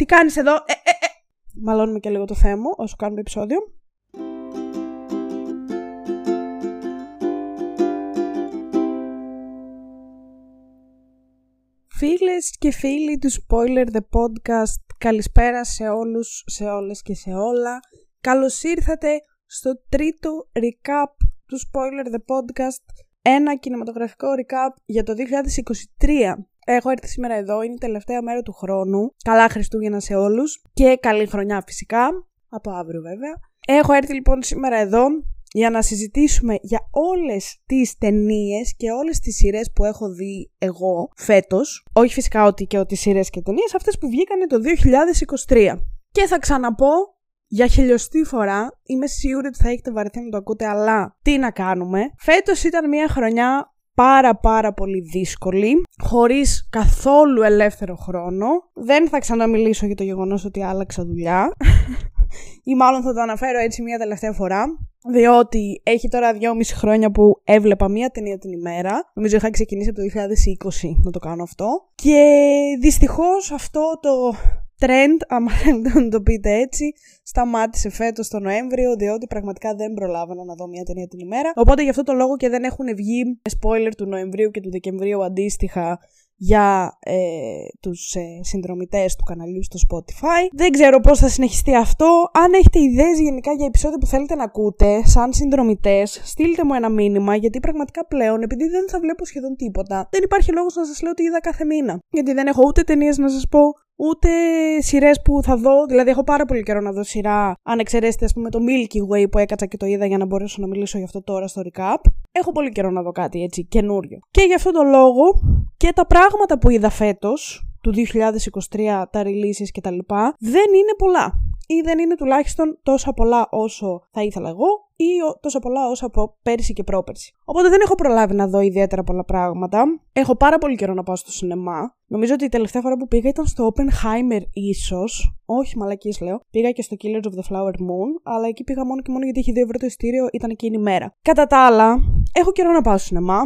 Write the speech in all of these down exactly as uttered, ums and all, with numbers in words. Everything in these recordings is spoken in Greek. Τι κάνεις εδώ, ε, ε, ε. Μαλώνουμε και λίγο το θέμα όσο κάνουμε επεισόδιο. Φίλες και φίλοι του Spoiler The Podcast, καλησπέρα σε όλους, σε όλες και σε όλα. Καλώς ήρθατε στο τρίτο recap του Spoiler The Podcast. Ένα κινηματογραφικό recap για το είκοσι είκοσι τρία. Έχω έρθει σήμερα εδώ, είναι η τελευταία μέρα του χρόνου. Καλά Χριστούγεννα σε όλους και καλή χρονιά φυσικά, από αύριο βέβαια. Έχω έρθει λοιπόν σήμερα εδώ για να συζητήσουμε για όλες τις ταινίες και όλες τις σειρές που έχω δει εγώ φέτος. Όχι φυσικά ότι και ότι σειρές και ταινίες, αυτές που βγήκανε το είκοσι είκοσι τρία. Και θα ξαναπώ για χιλιοστή φορά, είμαι σίγουρη ότι θα έχετε βαρεθεί να το ακούτε, αλλά τι να κάνουμε. Φέτος ήταν μια χρονιά πάρα πάρα πολύ δύσκολη, χωρίς καθόλου ελεύθερο χρόνο. Δεν θα ξαναμιλήσω για το γεγονός ότι άλλαξα δουλειά. Ή μάλλον θα το αναφέρω έτσι μια τελευταία φορά, διότι έχει τώρα δυόμιση χρόνια που έβλεπα μία ταινία την ημέρα. Νομίζω είχα ξεκινήσει από το είκοσι είκοσι να το κάνω αυτό. Και δυστυχώς αυτό το trend, άμα θέλετε να το πείτε έτσι, σταμάτησε φέτος τον Νοέμβριο, διότι πραγματικά δεν προλάβαινα να δω μία ταινία την ημέρα. Οπότε γι' αυτό το λόγο και δεν έχουν βγει spoiler του Νοεμβρίου και του Δεκεμβρίου αντίστοιχα για ε, τους ε, συνδρομητές του καναλιού στο Spotify. Δεν ξέρω πώς θα συνεχιστεί αυτό. Αν έχετε ιδέες γενικά για επεισόδια που θέλετε να ακούτε σαν συνδρομητές, στείλτε μου ένα μήνυμα, γιατί πραγματικά πλέον, επειδή δεν θα βλέπω σχεδόν τίποτα, δεν υπάρχει λόγος να σας λέω ότι είδα κάθε μήνα, γιατί δεν έχω ούτε ταινίες να σας πω, ούτε σειρές που θα δω. Δηλαδή έχω πάρα πολύ καιρό να δω σειρά, αν εξαιρέσετε ας πούμε το Milky Way που έκατσα και το είδα για να μπορέσω να μιλήσω γι' αυτό τώρα στο recap. Έχω πολύ καιρό να δω κάτι έτσι καινούριο. Και γι' αυτό το λόγο και τα πράγματα που είδα φέτος, του είκοσι είκοσι τρία, τα releases και τα λοιπά, δεν είναι πολλά. Ή δεν είναι τουλάχιστον τόσα πολλά όσο θα ήθελα εγώ, ή τόσα πολλά όσα από πέρσι και πρόπερσι. Οπότε δεν έχω προλάβει να δω ιδιαίτερα πολλά πράγματα. Έχω πάρα πολύ καιρό να πάω στο σινεμά. Νομίζω ότι η τελευταία φορά που πήγα ήταν στο Oppenheimer ίσως. Όχι, μαλακής λέω. Πήγα και στο Killers of the Flower Moon, αλλά εκεί πήγα μόνο και μόνο γιατί είχε δύο ευρώ το εισιτήριο, ήταν εκείνη η μέρα. Κατά τα άλλα, έχω καιρό να πάω στο σινεμά.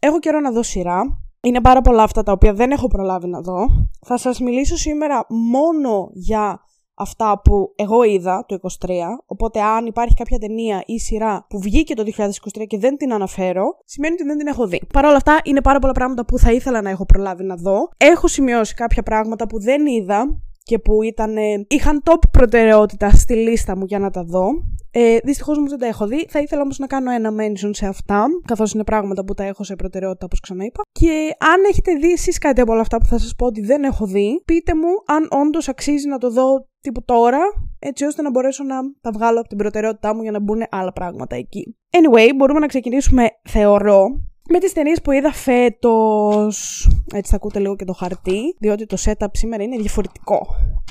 Έχω καιρό να δω σειρά. Είναι πάρα πολλά αυτά τα οποία δεν έχω προλάβει να δω. Θα σας μιλήσω σήμερα μόνο για αυτά που εγώ είδα το είκοσι τρία, οπότε αν υπάρχει κάποια ταινία ή σειρά που βγήκε το είκοσι είκοσι τρία και δεν την αναφέρω, σημαίνει ότι δεν την έχω δει. Παρ' όλα αυτά, είναι πάρα πολλά πράγματα που θα ήθελα να έχω προλάβει να δω. Έχω σημειώσει κάποια πράγματα που δεν είδα και που ήταν, είχαν top προτεραιότητα στη λίστα μου για να τα δω. Ε, δυστυχώς όμως δεν τα έχω δει. Θα ήθελα όμως να κάνω ένα mention σε αυτά, καθώς είναι πράγματα που τα έχω σε προτεραιότητα, όπως ξαναείπα. Και αν έχετε δει εσείς κάτι από όλα αυτά που θα σας πω ότι δεν έχω δει, πείτε μου αν όντως αξίζει να το δω τύπου τώρα, έτσι ώστε να μπορέσω να τα βγάλω από την προτεραιότητά μου για να μπουν άλλα πράγματα εκεί. Anyway, μπορούμε να ξεκινήσουμε, θεωρώ, με τις ταινίες που είδα φέτος. Έτσι θα ακούτε λίγο και το χαρτί, διότι το setup σήμερα είναι διαφορετικό.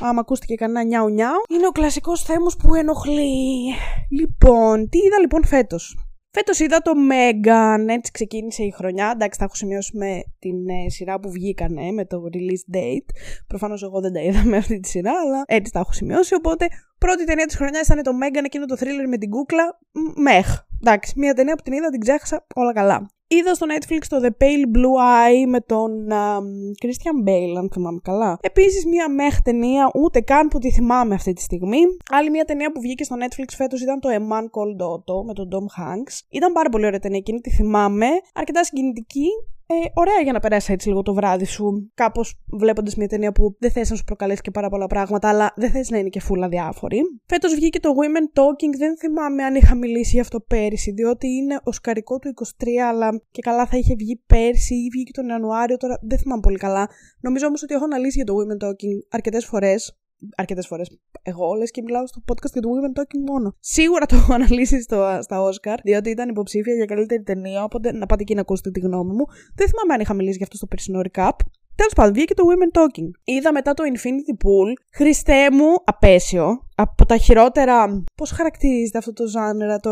Άμα ακούστηκε κανένα νιάου νιάου, είναι ο κλασικός θέμος που ενοχλεί. Λοιπόν, τι είδα λοιπόν φέτος. Φέτος είδα το Megan, έτσι ξεκίνησε η χρονιά. Εντάξει, θα έχω σημειώσει με την ε, σειρά που βγήκανε, με το release date. Προφανώς εγώ δεν τα είδα με αυτή τη σειρά, αλλά έτσι τα έχω σημειώσει. Οπότε, πρώτη ταινία της χρονιάς ήταν το Megan, εκείνο το thriller με την κούκλα. Μεχ. Εντάξει, μια ταινία που την είδα, την ξέχασα, όλα καλά. Είδα στο Netflix το The Pale Blue Eye με τον uh, Christian Bale, αν θυμάμαι καλά. Επίσης μια μεχ ταινία, ούτε καν που τη θυμάμαι αυτή τη στιγμή. Άλλη μια ταινία που βγήκε στο Netflix φέτος ήταν το A Man Called Otto με τον Tom Hanks. Ήταν πάρα πολύ ωραία ταινία εκείνη, τη θυμάμαι. Αρκετά συγκινητική. Ε, ωραία για να περάσει έτσι λίγο το βράδυ σου. Κάπως βλέποντας μια ταινία που δεν θες να σου προκαλέσει και πάρα πολλά πράγματα, αλλά δεν θες να είναι και φούλα διάφορη. Φέτος βγήκε το Women Talking. Δεν θυμάμαι αν είχα μιλήσει γι' αυτό πέρυσι, διότι είναι οσκαρικό του είκοσι τρία, αλλά και καλά θα είχε βγει πέρσι ή βγήκε τον Ιανουάριο. Τώρα δεν θυμάμαι πολύ καλά. Νομίζω όμως ότι έχω αναλύσει για το Women Talking αρκετές φορές. Αρκετές φορές εγώ, λες και μιλάω στο podcast και το Women Talking μόνο. Σίγουρα το έχω αναλύσει στο, στα Oscar, διότι ήταν υποψήφια για καλύτερη ταινία. Οπότε να πάτε εκεί να ακούσετε τη γνώμη μου. Δεν θυμάμαι αν είχα μιλήσει γι' αυτό στο περσινό recap. Τέλος πάντων, βγήκε το Women Talking. Είδα μετά το Infinity Pool. Χριστέ μου, απέσιο. Από τα χειρότερα. Πώς χαρακτηρίζεται αυτό το genre, το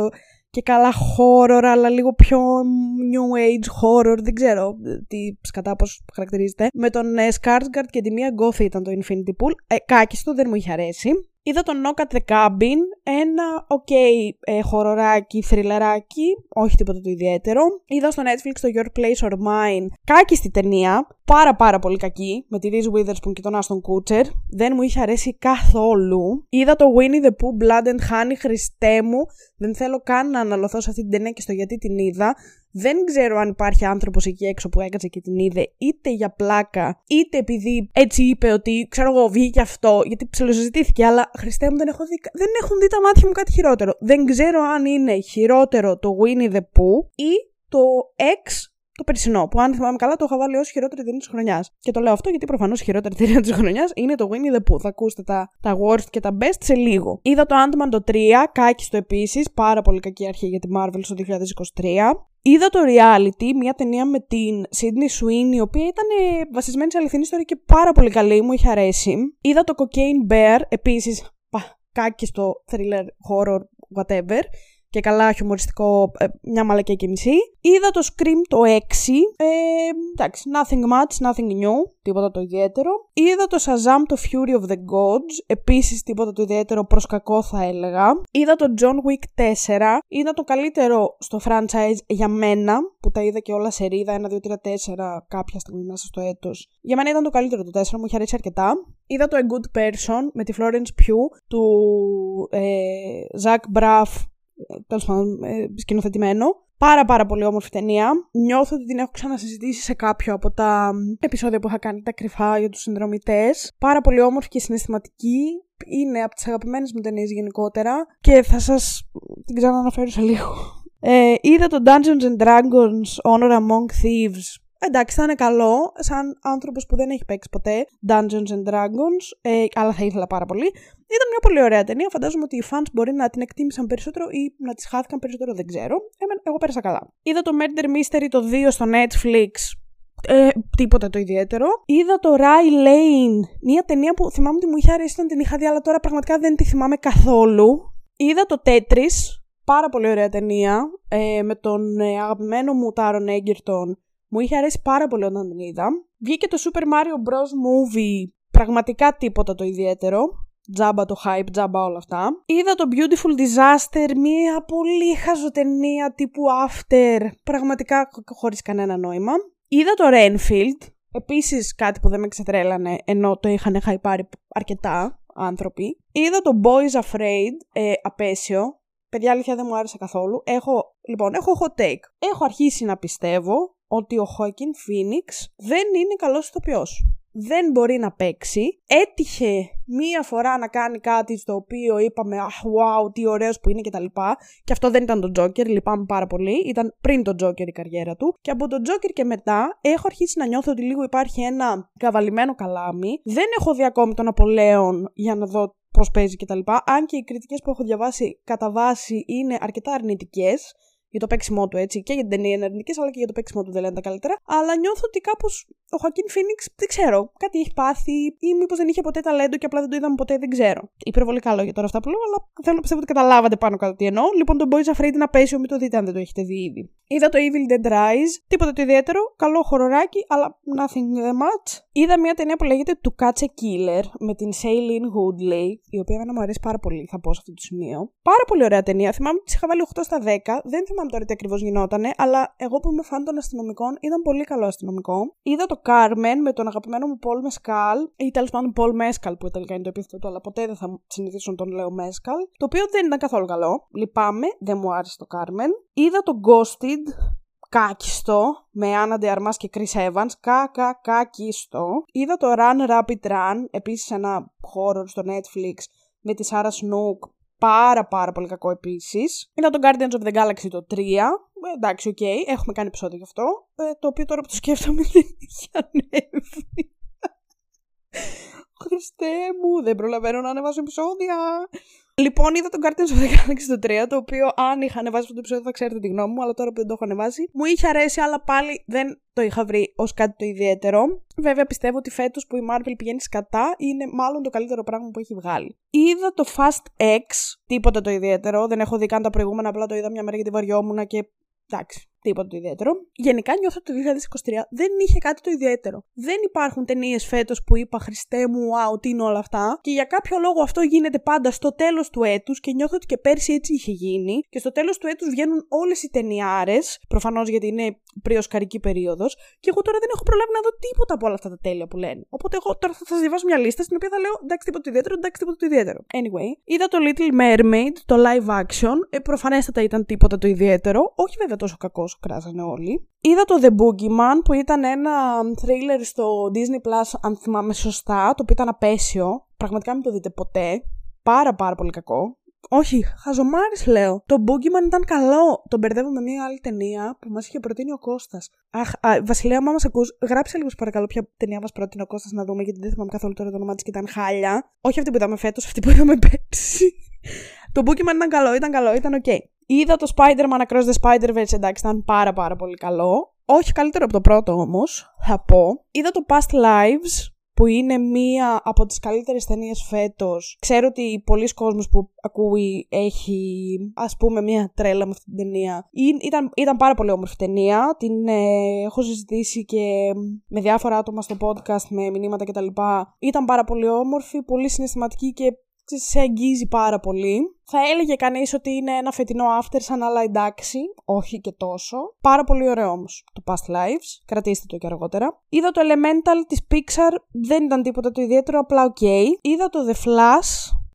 και καλά horror, αλλά λίγο πιο new age horror. Δεν ξέρω τι σκατά πώς χαρακτηρίζεται. Με τον Skarsgård και τη Mia Goth ήταν το Infinity Pool. Ε, κάκιστο, δεν μου είχε αρέσει. Είδα τον Knock at the Cabin, ένα ok ε, χοροράκι, θρυλεράκι, όχι τίποτα το ιδιαίτερο. Είδα στο Netflix το Your Place or Mine, κάκιστη ταινία, πάρα πάρα πολύ κακή, με τη Reese Witherspoon και τον Άστον Κούτσερ. Δεν μου είχε αρέσει καθόλου. Είδα το Winnie the Pooh Blood and Honey, Χριστέ μου, δεν θέλω καν να αναλωθώ σε αυτή την ταινία και στο γιατί την είδα. Δεν ξέρω αν υπάρχει άνθρωπος εκεί έξω που έκατσε και την είδε, είτε για πλάκα, είτε επειδή έτσι είπε ότι ξέρω εγώ βγήκε αυτό, γιατί ψιλοζητήθηκε, αλλά Χριστέ μου δεν, έχω δει, δεν έχουν δει τα μάτια μου κάτι χειρότερο. Δεν ξέρω αν είναι χειρότερο το Winnie the Pooh ή το X, το περσινό, που αν θυμάμαι καλά το είχα βάλει ως χειρότερη ταινία της χρονιάς. Και το λέω αυτό γιατί προφανώς η χειρότερη ταινία της χρονιάς είναι το Winnie the Pooh. Θα ακούσετε τα, τα worst και τα best σε λίγο. Είδα το Ant-Man το τρία, κάκιστο επίσης, πάρα πολύ κακή αρχή για τη Marvel στο δύο χιλιάδες είκοσι τρία. Είδα το reality, μια ταινία με την Sydney Sweeney, η οποία ήταν ε, βασισμένη σε αληθινή ιστορία και πάρα πολύ καλή, μου είχε αρέσει. Είδα το Cocaine Bear, επίσης πα, κάκιστο thriller, horror, whatever, και καλά χιουμοριστικό, ε, μια μαλακιά και μισή. Είδα το Scream το έξι, ε, εντάξει, nothing much, nothing new, τίποτα το ιδιαίτερο. Είδα το Shazam το Fury of the Gods, επίσης τίποτα το ιδιαίτερο, προς κακό θα έλεγα. Είδα το John Wick τέσσερα, είδα το καλύτερο στο franchise για μένα, που τα είδα και όλα σε ρίδα, ένα, δύο, τρία, τέσσερα, κάποια στιγμή μέσα στο έτος. Για μένα ήταν το καλύτερο το τέσσερα, μου είχε αρέσει αρκετά. Είδα το A Good Person με τη Florence Pugh, του ε, Zach Braff, τέλος πάντων, ε, σκηνοθετημένο. Πάρα πάρα πολύ όμορφη ταινία. Νιώθω ότι την έχω ξανασυζητήσει σε κάποιο από τα επεισόδια που είχα κάνει τα κρυφά για τους συνδρομητές. Πάρα πολύ όμορφη και συναισθηματική. Είναι από τις αγαπημένες μου ταινίες γενικότερα και θα σας την ξανααναφέρω σε λίγο. Ε, είδα το Dungeons and Dragons Honor Among Thieves. Εντάξει, θα είναι καλό, σαν άνθρωπος που δεν έχει παίξει ποτέ Dungeons and Dragons, ε, αλλά θα ήθελα πάρα πολύ. Ήταν μια πολύ ωραία ταινία, φαντάζομαι ότι οι fans μπορεί να την εκτίμησαν περισσότερο ή να τις χάθηκαν περισσότερο, δεν ξέρω. Εμένα, εγώ πέρασα καλά. Είδα το Murder Mystery το δύο στο Netflix, ε, τίποτα το ιδιαίτερο. Είδα το Ray Lane, μια ταινία που θυμάμαι ότι μου είχε αρέσει όταν την είχα δει, αλλά τώρα πραγματικά δεν τη θυμάμαι καθόλου. Είδα το Tetris, πάρα πολύ ωραία ταινία, ε, με τον ε, αγαπημένο μου Τάρον Έγκερτον. Μου είχε αρέσει πάρα πολύ όταν την είδα. Βγήκε το Super Mario Bros. Movie, πραγματικά τίποτα το ιδιαίτερο. Τζάμπα το hype, τζάμπα όλα αυτά. Είδα το Beautiful Disaster, μια πολύ χαζοτενία τύπου after, πραγματικά χωρίς κανένα νόημα. Είδα το Renfield, επίσης κάτι που δεν με ξετρέλανε, ενώ το είχαν χαϊπάρει αρκετά άνθρωποι. Είδα το Boys Afraid, ε, απέσιο. Παιδιά, αλήθεια δεν μου άρεσε καθόλου. Έχω, λοιπόν, έχω hot take. Έχω αρχίσει να πιστεύω ότι ο Χόακιν Φίνιξ δεν είναι καλός ηθοποιός. Δεν μπορεί να παίξει. Έτυχε μία φορά να κάνει κάτι στο οποίο είπαμε «Αχ, wow, τι ωραίος που είναι» κτλ. Και αυτό δεν ήταν το Τζόκερ, λυπάμαι πάρα πολύ. Ήταν πριν το Τζόκερ η καριέρα του. Και από τον Τζόκερ και μετά έχω αρχίσει να νιώθω ότι λίγο υπάρχει ένα καβαλημένο καλάμι. Δεν έχω δει ακόμη τον Απολέον για να δω πώς παίζει κτλ. Αν και οι κριτικές που έχω διαβάσει κατά βάση είναι αρκετά αρνητικές. Για το παίξιμό του, έτσι, και για την ταινία είναι αρνητικές, αλλά και για το παίξιμό του δεν λένε τα καλύτερα. Αλλά νιώθω ότι κάπως ο Χοακίν Φίνιξ, δεν ξέρω, κάτι έχει πάθει, ή μήπως δεν είχε ποτέ ταλέντο και απλά δεν το είδαμε ποτέ, δεν ξέρω. Υπερβολικά λόγια τώρα αυτά που λέω, αλλά θέλω να πιστεύω ότι καταλάβατε πάνω κάτω τι εννοώ. Λοιπόν, το Boys Afraid να πέσει, μην το δείτε αν δεν το έχετε δει ήδη. Είδα το Evil Dead Rise, τίποτα το ιδιαίτερο, καλό χοροράκι, αλλά nothing much. Είδα μια ταινία που λέγεται To Catch a Killer με την Shailene Woodley, η οποία εμένα μου αρέσει πάρα πολύ, θα πω σε αυτό το σημείο. Πάρα πολύ ωραία ταινία, θυμάμαι ότι είχα βάλει οκτώ στα δέκα, δεν θυμάμαι τώρα τι ακριβώς γινότανε, αλλά εγώ που είμαι φαν των αστυνομικών, ήταν πολύ καλό αστυνομικό. Είδα το Carmen με τον αγαπημένο μου Paul Mescal, ή τέλος πάντων Paul Mescal που τελικά είναι το επίθετο του, αλλά ποτέ δεν θα συνηθίσουν τον λέω Mescal, το οποίο δεν ήταν καθόλου καλό. Λυπάμαι, δεν μου άρεσε το Carmen. Είδα το Ghosted, κάκιστο, με Άννα Ντε Αρμάς και Chris Evans, κακακάκιστο. Είδα το Run Rapid Run, επίσης ένα horror στο Netflix με τη Sarah Snook, πάρα πάρα πολύ κακό επίσης. Είδα το Guardians of the Galaxy το τρία, ε, εντάξει, οκ, okay, έχουμε κάνει επεισόδιο γι' αυτό, ε, το οποίο τώρα που το σκέφτομαι δεν είχε ανέβει. Χριστέ μου, δεν προλαβαίνω να ανεβάσω επεισόδια. Λοιπόν, είδα τον Guardians of the Galaxy το τρία, το οποίο αν είχα ανεβάσει αυτό το επεισόδιο θα ξέρετε τη γνώμη μου, αλλά τώρα που δεν το έχω ανεβάσει, μου είχε αρέσει, αλλά πάλι δεν το είχα βρει ως κάτι το ιδιαίτερο. Βέβαια, πιστεύω ότι φέτος που η Marvel πηγαίνει σκατά είναι μάλλον το καλύτερο πράγμα που έχει βγάλει. Είδα το Fast X, τίποτα το ιδιαίτερο, δεν έχω δει καν τα προηγούμενα, απλά το είδα μια μέρα γιατί βαριόμουν και εντάξει. τίποτα το ιδιαίτερο. Γενικά νιώθω ότι το είκοσι είκοσι τρία δεν είχε κάτι το ιδιαίτερο. Δεν υπάρχουν ταινίες φέτος που είπα Χριστέ μου, wow, τι είναι όλα αυτά. Και για κάποιο λόγο αυτό γίνεται πάντα στο τέλος του έτους και νιώθω ότι και πέρσι έτσι είχε γίνει. Και στο τέλος του έτους βγαίνουν όλες οι ταινιάρες, προφανώς γιατί είναι πριοσκαρική περίοδος. Και εγώ τώρα δεν έχω προλάβει να δω τίποτα από όλα αυτά τα τέλεια που λένε. Οπότε εγώ τώρα θα σας διαβάσω μια λίστα στην οποία θα λέω εντάξει τίποτα το ιδιαίτερο, εντάξει τίποτα το ιδιαίτερο. Anyway, είδα το Little Mermaid, το live action. Ε, προφανέστατα ήταν τίποτα το ιδιαίτερο. Όχι βέβαια τόσο κακό όσο κράζανε όλοι. Είδα το The Boogeyman που ήταν ένα thriller στο Disney Plus, αν θυμάμαι σωστά, το οποίο ήταν απέσιο. Πραγματικά μην το δείτε ποτέ. Πάρα πάρα πολύ κακό. Όχι, χαζομάρης λέω. Το Boogeyman ήταν καλό. Τον μπερδεύω με μια άλλη ταινία που μας είχε προτείνει ο Κώστας. Αχ, α, Βασιλέα, μα μας ακούς, γράψε λίγο σου παρακαλώ ποια ταινία μας πρότεινε ο Κώστας να δούμε, γιατί δεν θυμάμαι καθόλου τώρα το όνομά της και ήταν χάλια. Όχι αυτή που είδαμε φέτος, αυτή που είδαμε πέρσι. Το Boogeyman ήταν καλό, ήταν καλό, ήταν οκ. Okay. Είδα το Spider-Man Across the Spider-Verse, εντάξει, ήταν πάρα πάρα πολύ καλό. Όχι καλύτερο από το πρώτο όμως, θα πω. Είδα το Past Lives, που είναι μία από τις καλύτερες ταινίες φέτος. Ξέρω ότι πολλοί κόσμος που ακούει έχει, ας πούμε, μία τρέλα με αυτή την ταινία. Ήταν, ήταν πάρα πολύ όμορφη ταινία. Την ε, έχω συζητήσει και με διάφορα άτομα στο podcast, με μηνύματα κτλ. Ήταν πάρα πολύ όμορφη, πολύ συναισθηματική και σε αγγίζει πάρα πολύ. Θα έλεγε κανείς ότι είναι ένα φετινό after sun, αλλά εντάξει, όχι και τόσο. Πάρα πολύ ωραίο όμως το Past Lives, κρατήστε το και αργότερα. Είδα το Elemental της Pixar, δεν ήταν τίποτα το ιδιαίτερο, απλά οκ. Okay. Είδα το The Flash,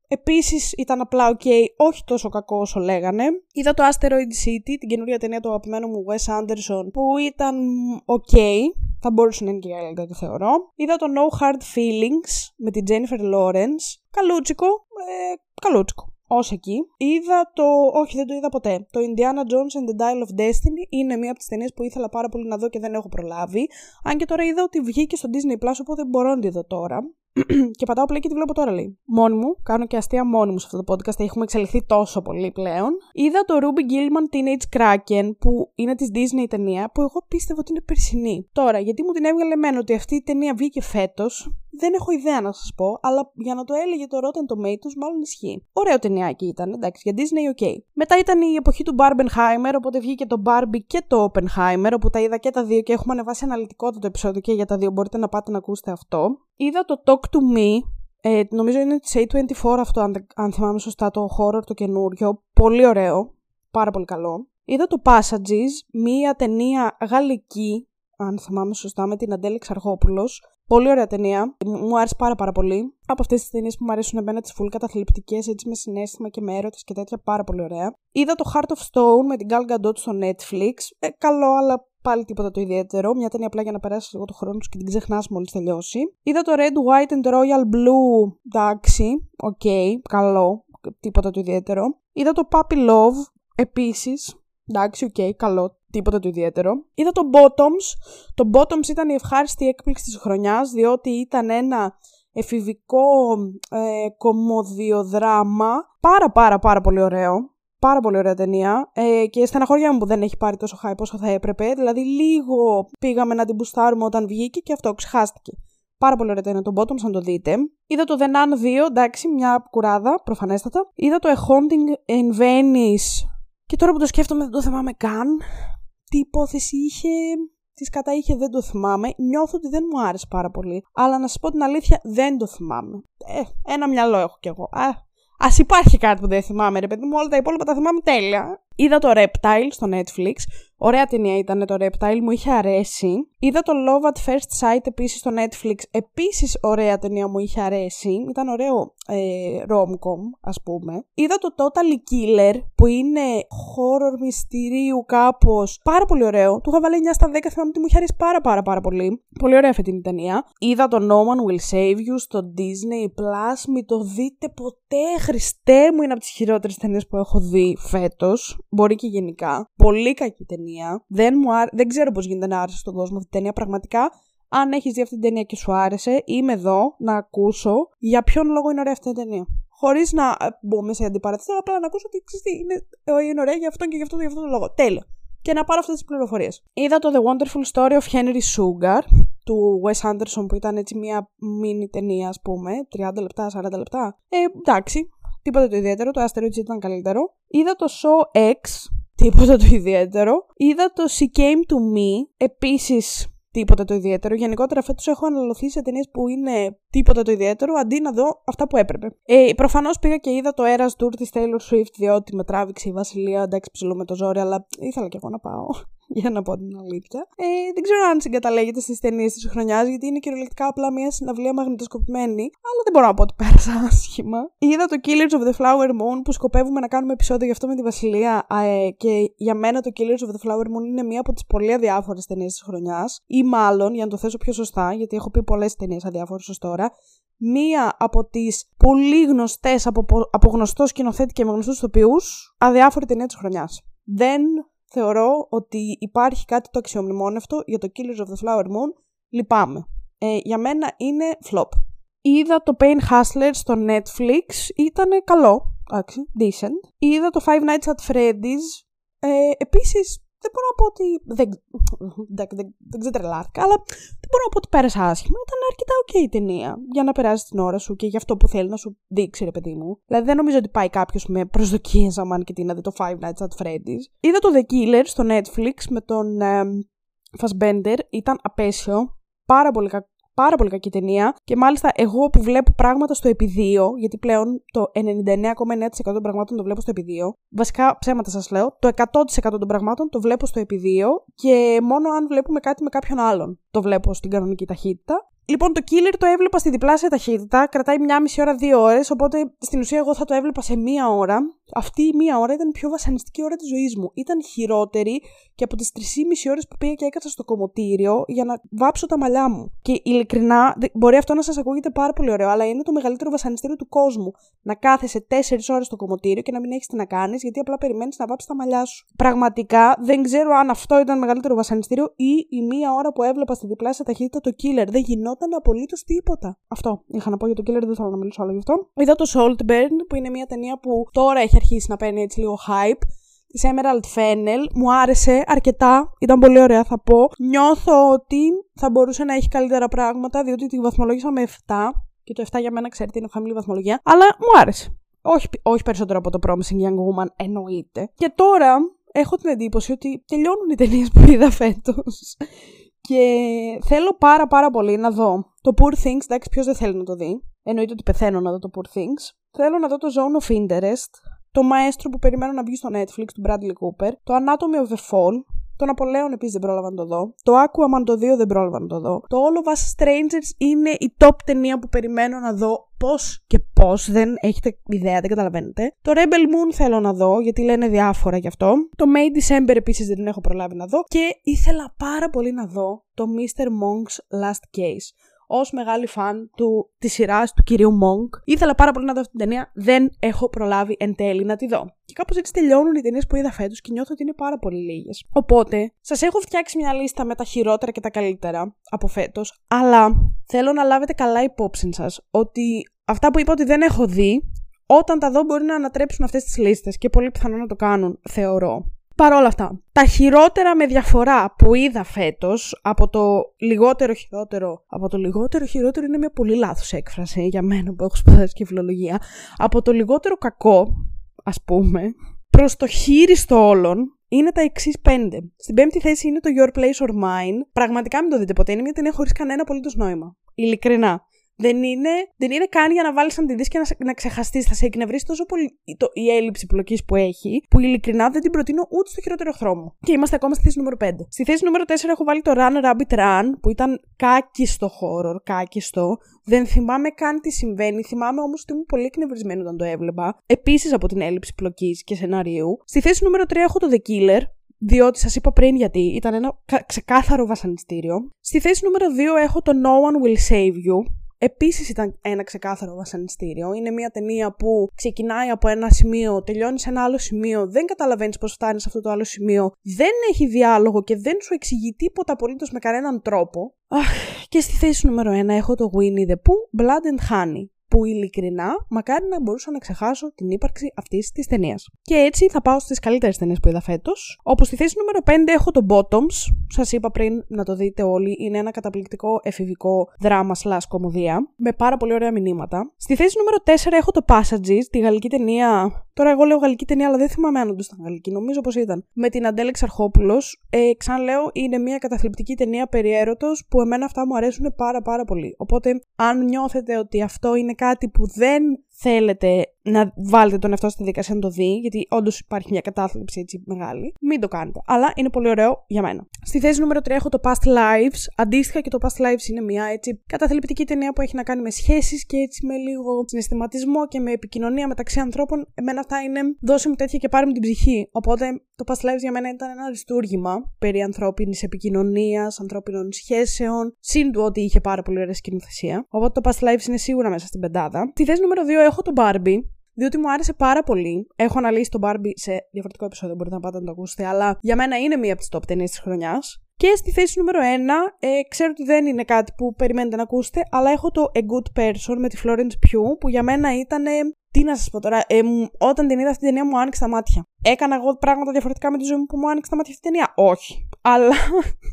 επίσης ήταν απλά οκ, okay, όχι τόσο κακό όσο λέγανε. Είδα το Asteroid City, την καινούργια ταινία του αγαπημένου μου Wes Anderson, που ήταν οκ. Okay. Θα μπορούσε να είναι και καλύτερα, το θεωρώ. Είδα το No Hard Feelings με την Jennifer Lawrence. Καλούτσικο, ε, καλούτσικο. Ως εκεί. Είδα το... Όχι, δεν το είδα ποτέ. Το Indiana Jones and the Dial of Destiny είναι μία από τις ταινίες που ήθελα πάρα πολύ να δω και δεν έχω προλάβει. Αν και τώρα είδα ότι βγήκε στο Disney Plus, οπότε μπορώ να τη δω τώρα. Και πατάω play και τη βλέπω τώρα, λέει. Μόνη μου, κάνω και αστεία μόνη μου σε αυτό το podcast. Έχουμε εξελιχθεί τόσο πολύ πλέον. Είδα το Ruby Gilman Teenage Kraken, που είναι της Disney ταινία, που εγώ πίστευα ότι είναι περσινή. Τώρα, γιατί μου την έβγαλε εμένα ότι αυτή η ταινία βγήκε φέτος, δεν έχω ιδέα να σας πω, αλλά για να το έλεγε το Rotten Tomatoes, μάλλον ισχύει. Ωραίο ταινιάκι ήταν, εντάξει, για Disney, ok. Μετά ήταν η εποχή του Barbenheimer, οπότε βγήκε το Barbie και το Oppenheimer, όπου τα είδα και τα δύο και έχουμε ανεβάσει αναλυτικότατο επεισόδιο και για τα δύο. Μπορείτε να πάτε να ακούσετε αυτό. Είδα το Talk to Me, ε, νομίζω είναι της έι είκοσι τέσσερα αυτό, αν, αν θυμάμαι σωστά, το horror το καινούριο. Πολύ ωραίο, πάρα πολύ καλό. Είδα το Passages, μία ταινία γαλλική, αν θυμάμαι σωστά, με την Αντέλη Ξαρχόπουλος. Πολύ ωραία ταινία, μου άρεσε πάρα πάρα πολύ. Από αυτές τις ταινίες που μου αρέσουν εμένα, τις full καταθλιπτικές, έτσι με συναίσθημα και με έρωτες και τέτοια, πάρα πολύ ωραία. Είδα το Heart of Stone με την Gal Gadot στο Netflix, ε, καλό αλλά πάλι τίποτα το ιδιαίτερο. Μια ταινία απλά για να περάσει λίγο το χρόνο σου και την ξεχνάς μόλις τελειώσει. Είδα το Red, White and Royal Blue, εντάξει, οκ, okay, καλό, τίποτα το ιδιαίτερο. Είδα το Puppy Love, επίσης, εντάξει, οκ, okay, καλό. Τίποτα το ιδιαίτερο. Είδα το Bottoms. Το Bottoms ήταν η ευχάριστη έκπληξη της χρονιάς, διότι ήταν ένα εφηβικό ε, κομμωδιοδράμα. Πάρα πάρα πάρα πολύ ωραίο. Πάρα πολύ ωραία ταινία. Ε, και στεναχωριά μου που δεν έχει πάρει τόσο hype όσο θα έπρεπε. Δηλαδή λίγο πήγαμε να την μπουστάρουμε όταν βγήκε και αυτό ξεχάστηκε. Πάρα πολύ ωραία ταινία το Bottoms, αν το δείτε. Είδα το The Nun δύο, εντάξει, μια κουράδα, προφανέστατα. Είδα το A Haunting in Venice. Και τώρα που το σκέφτομαι δεν το θυμάμαι καν. Τι υπόθεση είχε, τι κατά είχε, δεν το θυμάμαι. Νιώθω ότι δεν μου άρεσε πάρα πολύ. Αλλά να σας πω την αλήθεια, δεν το θυμάμαι. Ε, ένα μυαλό έχω κι εγώ. Α, ας υπάρχει κάτι που δεν θυμάμαι, ρε παιδί μου, όλα τα υπόλοιπα τα θυμάμαι τέλεια. Είδα το Reptile στο Netflix. Ωραία ταινία ήταν το Reptile, μου είχε αρέσει. Είδα το Love at First Sight επίσης στο Netflix. Επίσης ωραία ταινία, μου είχε αρέσει. Ήταν ωραίο ε, rom-com, ας πούμε. Είδα το Totally Killer, που είναι horror μυστηρίου κάπως. Πάρα πολύ ωραίο. Του είχα βάλει εννιά στα δέκα, θυμάμαι ότι μου είχε αρέσει πάρα πάρα πάρα πολύ. Πολύ ωραία φετινή ταινία. Είδα το No Man Will Save You στο Disney Plus. Μη το δείτε ποτέ, Χριστέ μου, είναι από τις χειρότερες ταινίες που έχω δει φέτος. Μπορεί και γενικά. Πολύ κακή ταινία. Δεν, μου αρ... δεν ξέρω πώς γίνεται να άρεσε στον κόσμο αυτή την ταινία. Πραγματικά, αν έχεις δει αυτή την ταινία και σου άρεσε, είμαι εδώ να ακούσω για ποιον λόγο είναι ωραία αυτή η ταινία. Χωρίς να μπω μέσα σε αντιπαρατήσεις, απλά να ακούσω ότι είναι... είναι ωραία για αυτόν και για αυτόν και για αυτόν τον λόγο. Τέλεια. Και να πάρω αυτές τις πληροφορίες. Είδα το The Wonderful Story of Henry Sugar του Wes Anderson, που ήταν έτσι μια μίνι ταινία, ας πούμε. τριάντα λεπτά, σαράντα λεπτά. Ε, εντάξει. Τίποτα το ιδιαίτερο, το Asteroid ήταν καλύτερο. Είδα το Show X, τίποτα το ιδιαίτερο. Είδα το She Came To Me, επίσης τίποτα το ιδιαίτερο. Γενικότερα φέτος έχω αναλωθεί σε ταινίες που είναι τίποτα το ιδιαίτερο, αντί να δω αυτά που έπρεπε. Ε, προφανώς πήγα και είδα το Eras Tour της Taylor Swift, διότι με τράβηξε η Βασιλεία, εντάξει ψηλό με το ζόρι, αλλά ήθελα κι εγώ να πάω, για να πω την αλήθεια. Ε, δεν ξέρω αν συγκαταλέγεται στις ταινίες της χρονιάς, γιατί είναι κυριολεκτικά απλά μια συναυλία μαγνητοσκοπημένη, αλλά δεν μπορώ να πω ότι πέρασα άσχημα. Είδα το Killers of the Flower Moon, που σκοπεύουμε να κάνουμε επεισόδιο γι' αυτό με τη Βασιλεία, ε, και για μένα το Killers of the Flower Moon είναι μία από τις πολύ αδιάφορες ταινίες της χρονιάς, ή μάλλον, για να το θέσω πιο σωστά, γιατί έχω πει πολλές ταινίες αδιάφορες ως τώρα, μία από τις πολύ γνωστές από, από γνωστό σκηνοθέτη και με γνωστούς ηθοποιούς, αδιάφορη ταινία της χρονιάς. Δεν θεωρώ ότι υπάρχει κάτι το αξιομνημόνευτο για το Killers of the Flower Moon. Λυπάμαι. Ε, για μένα είναι flop. Είδα το Pain Hustler στο Netflix. Ήτανε καλό. Εντάξει, decent. Είδα το Five Nights at Freddy's. Ε, επίσης, δεν μπορώ να πω ότι... Δεν, δεν, δεν, δεν ξετρελάθηκα, αλλά δεν μπορώ να πω ότι πέρασα άσχημα. Ήταν αρκετά ok η ταινία για να περάσεις την ώρα σου και για αυτό που θέλει να σου δείξει, ρε παιδί μου. Δηλαδή δεν νομίζω ότι πάει κάποιος με προσδοκίες αμάν και τι να δει το Five Nights at Freddy's. Είδα το The Killer στο Netflix με τον ε, Fassbender. Ήταν απέσιο. Πάρα πολύ κακό. Πάρα πολύ κακή ταινία και μάλιστα εγώ που βλέπω πράγματα στο επιδείο, γιατί πλέον το ενενήντα εννιά κόμμα εννιά τοις εκατό των πραγμάτων το βλέπω στο επιδείο, βασικά ψέματα σας λέω, το εκατό τοις εκατό των πραγμάτων το βλέπω στο επιδείο και μόνο αν βλέπουμε κάτι με κάποιον άλλον το βλέπω στην κανονική ταχύτητα. Λοιπόν, το Killer το έβλεπα στη διπλάσια ταχύτητα, κρατάει μια μισή ώρα, δύο ώρες, οπότε στην ουσία εγώ θα το έβλεπα σε μία ώρα. Αυτή η μία ώρα ήταν η πιο βασανιστική ώρα της ζωής μου. Ήταν χειρότερη και από τις τρεισήμισι ώρες που πήγα και έκατσα στο κομμωτήριο για να βάψω τα μαλλιά μου. Και ειλικρινά, μπορεί αυτό να σας ακούγεται πάρα πολύ ωραίο, αλλά είναι το μεγαλύτερο βασανιστήριο του κόσμου. Να κάθεσαι τέσσερις ώρες στο κομμωτήριο και να μην έχεις τι να κάνεις, γιατί απλά περιμένεις να βάψεις τα μαλλιά σου. Πραγματικά δεν ξέρω αν αυτό ήταν μεγαλύτερο βασανιστήριο ή η μία ώρα που έβλεπα στη διπλάσια ταχύτητα το Killer. Δεν γινόταν απολύτως τίποτα. Αυτό είχα να πω για το Killer, δεν θέλω να μιλήσω άλλο γι' αυτό. Είδα το Saltburn, που είναι μια ταινία που τώρα έχει αρχίσει να παίρνει έτσι λίγο hype, της Emerald Fennel, μου άρεσε αρκετά, ήταν πολύ ωραία θα πω. Νιώθω ότι θα μπορούσε να έχει καλύτερα πράγματα, διότι τη βαθμολόγησα με εφτά, και το εφτά για μένα ξέρετε είναι χαμηλή βαθμολογία, αλλά μου άρεσε. Όχι, όχι περισσότερο από το Promising Young Woman, εννοείται. Και τώρα έχω την εντύπωση ότι τελειώνουν οι ταινίες που είδα φέτος. Και θέλω πάρα πάρα πολύ να δω το Poor Things, εντάξει ποιος δεν θέλει να το δει, εννοείται ότι πεθαίνω να δω το Poor Things. Θέλω να δω το Zone of Interest, το Maestro που περιμένω να βγει στο Netflix του Bradley Cooper, το Anatomy of the Fall, τον Απολέον επίσης δεν πρόλαβα να το δω, το Aquaman το δύο δεν πρόλαβα να το δω, το All of Us Strangers είναι η top ταινία που περιμένω να δω πώς και πώς, δεν έχετε ιδέα, δεν καταλαβαίνετε. Το Rebel Moon θέλω να δω, γιατί λένε διάφορα γι' αυτό. Το May December επίσης δεν την έχω προλάβει να δω και ήθελα πάρα πολύ να δω το μίστερ Monk's Last Case. Ως μεγάλη φαν του, της σειράς του κυρίου Monk, ήθελα πάρα πολύ να δω αυτή την ταινία. Δεν έχω προλάβει εν τέλει να τη δω. Και κάπως έτσι τελειώνουν οι ταινίες που είδα φέτος και νιώθω ότι είναι πάρα πολύ λίγες. Οπότε, σας έχω φτιάξει μια λίστα με τα χειρότερα και τα καλύτερα από φέτος, αλλά θέλω να λάβετε καλά υπόψη σας ότι αυτά που είπα ότι δεν έχω δει, όταν τα δω μπορεί να ανατρέψουν αυτές τις λίστες και πολύ πιθανό να το κάνουν, θεωρώ. Παρ' όλα αυτά, τα χειρότερα με διαφορά που είδα φέτος, από το λιγότερο χειρότερο, από το λιγότερο χειρότερο είναι μια πολύ λάθος έκφραση για μένα που έχω σπουδάσει και φιλολογία, από το λιγότερο κακό, ας πούμε, προς το χείριστο όλων, είναι τα εξής πέντε. Στην πέμπτη θέση είναι το Your Place or Mine. Πραγματικά μην το δείτε ποτέ, είναι μια ταινία χωρίς κανένα απολύτως νόημα. Ειλικρινά. Δεν είναι, δεν είναι καν για να βάλεις να τη δεις και να, να ξεχαστείς. Θα σε εκνευρίσει τόσο πολύ το, η έλλειψη πλοκής που έχει, που ειλικρινά δεν την προτείνω ούτε στο χειρότερο εχθρό μου. Και είμαστε ακόμα στη θέση νούμερο πέντε. Στη θέση νούμερο τέσσερα έχω βάλει το Run Rabbit Run, που ήταν κάκιστο horror, κάκιστο. Δεν θυμάμαι καν τι συμβαίνει, θυμάμαι όμως ότι ήμουν πολύ εκνευρισμένη όταν το έβλεπα. Επίσης από την έλλειψη πλοκής και σενάριου. Στη θέση νούμερο τρία έχω το The Killer. Διότι σας είπα πριν γιατί, ήταν ένα ξεκάθαρο βασανιστήριο. Στη θέση νούμερο δύο έχω το No One Will Save You. Επίσης ήταν ένα ξεκάθαρο βασανιστήριο. Είναι μια ταινία που ξεκινάει από ένα σημείο, τελειώνει σε ένα άλλο σημείο, δεν καταλαβαίνεις πώς φτάνεις σε αυτό το άλλο σημείο, δεν έχει διάλογο και δεν σου εξηγεί τίποτα απολύτως με κανέναν τρόπο. Και στη θέση νούμερο ένα έχω το Winnie the Pooh, Blood and Honey, που ειλικρινά μακάρι να μπορούσα να ξεχάσω την ύπαρξη αυτής της ταινίας. Και έτσι θα πάω στις καλύτερες ταινίες που είδα φέτος, όπου στη θέση νούμερο πέντε έχω το Bottoms, σας είπα πριν να το δείτε όλοι, είναι ένα καταπληκτικό εφηβικό δράμα slash κομμωδία, με πάρα πολύ ωραία μηνύματα. Στη θέση νούμερο τέσσερα έχω το Passages, τη γαλλική ταινία Τώρα, εγώ λέω γαλλική ταινία, αλλά δεν θυμάμαι αν όντως ήταν γαλλική. Νομίζω πως ήταν. Με την Αντέλ Εξαρχόπουλος. Ε, ξαναλέω, είναι μια καταθλιπτική ταινία περί έρωτος που εμένα αυτά μου αρέσουν πάρα πάρα πολύ. Οπότε, αν νιώθετε ότι αυτό είναι κάτι που δεν θέλετε να βάλετε τον εαυτό στη δικασία να το δει, γιατί όντως υπάρχει μια κατάθλιψη έτσι μεγάλη, μην το κάνετε. Αλλά είναι πολύ ωραίο για μένα. Στη θέση νούμερο τρία έχω το Past Lives. Αντίστοιχα και το Past Lives είναι μια έτσι καταθλιπτική ταινία που έχει να κάνει με σχέσεις και έτσι με λίγο συναισθηματισμό και με επικοινωνία μεταξύ ανθρώπων. Εμένα αυτά είναι δώσε μου τέτοια και πάρε μου την ψυχή. Οπότε το Past Lives για μένα ήταν ένα αριστούργημα περί ανθρώπινης επικοινωνίας, ανθρώπινων σχέσεων, σύν του ότι είχε πάρα πολύ ωραία σκηνοθεσία. Οπότε το Past Lives είναι σίγουρα μέσα στην πεντάδα. Στη θέση νούμερο δύο έχω το Barbie. Διότι μου άρεσε πάρα πολύ. Έχω αναλύσει τον Barbie σε διαφορετικό επεισόδιο, μπορείτε να πάτε να το ακούσετε, αλλά για μένα είναι μία από τις top ταινίες της χρονιάς. Και στη θέση νούμερο ένα, ε, ξέρω ότι δεν είναι κάτι που περιμένετε να ακούσετε, αλλά έχω το A Good Person με τη Florence Pugh, που για μένα ήταν. Τι να σας πω τώρα, ε, μου, όταν την είδα αυτή την ταινία μου άνοιξε τα μάτια. Έκανα εγώ πράγματα διαφορετικά με τη ζωή μου που μου άνοιξε τα μάτια αυτή την ταινία. Όχι. Αλλά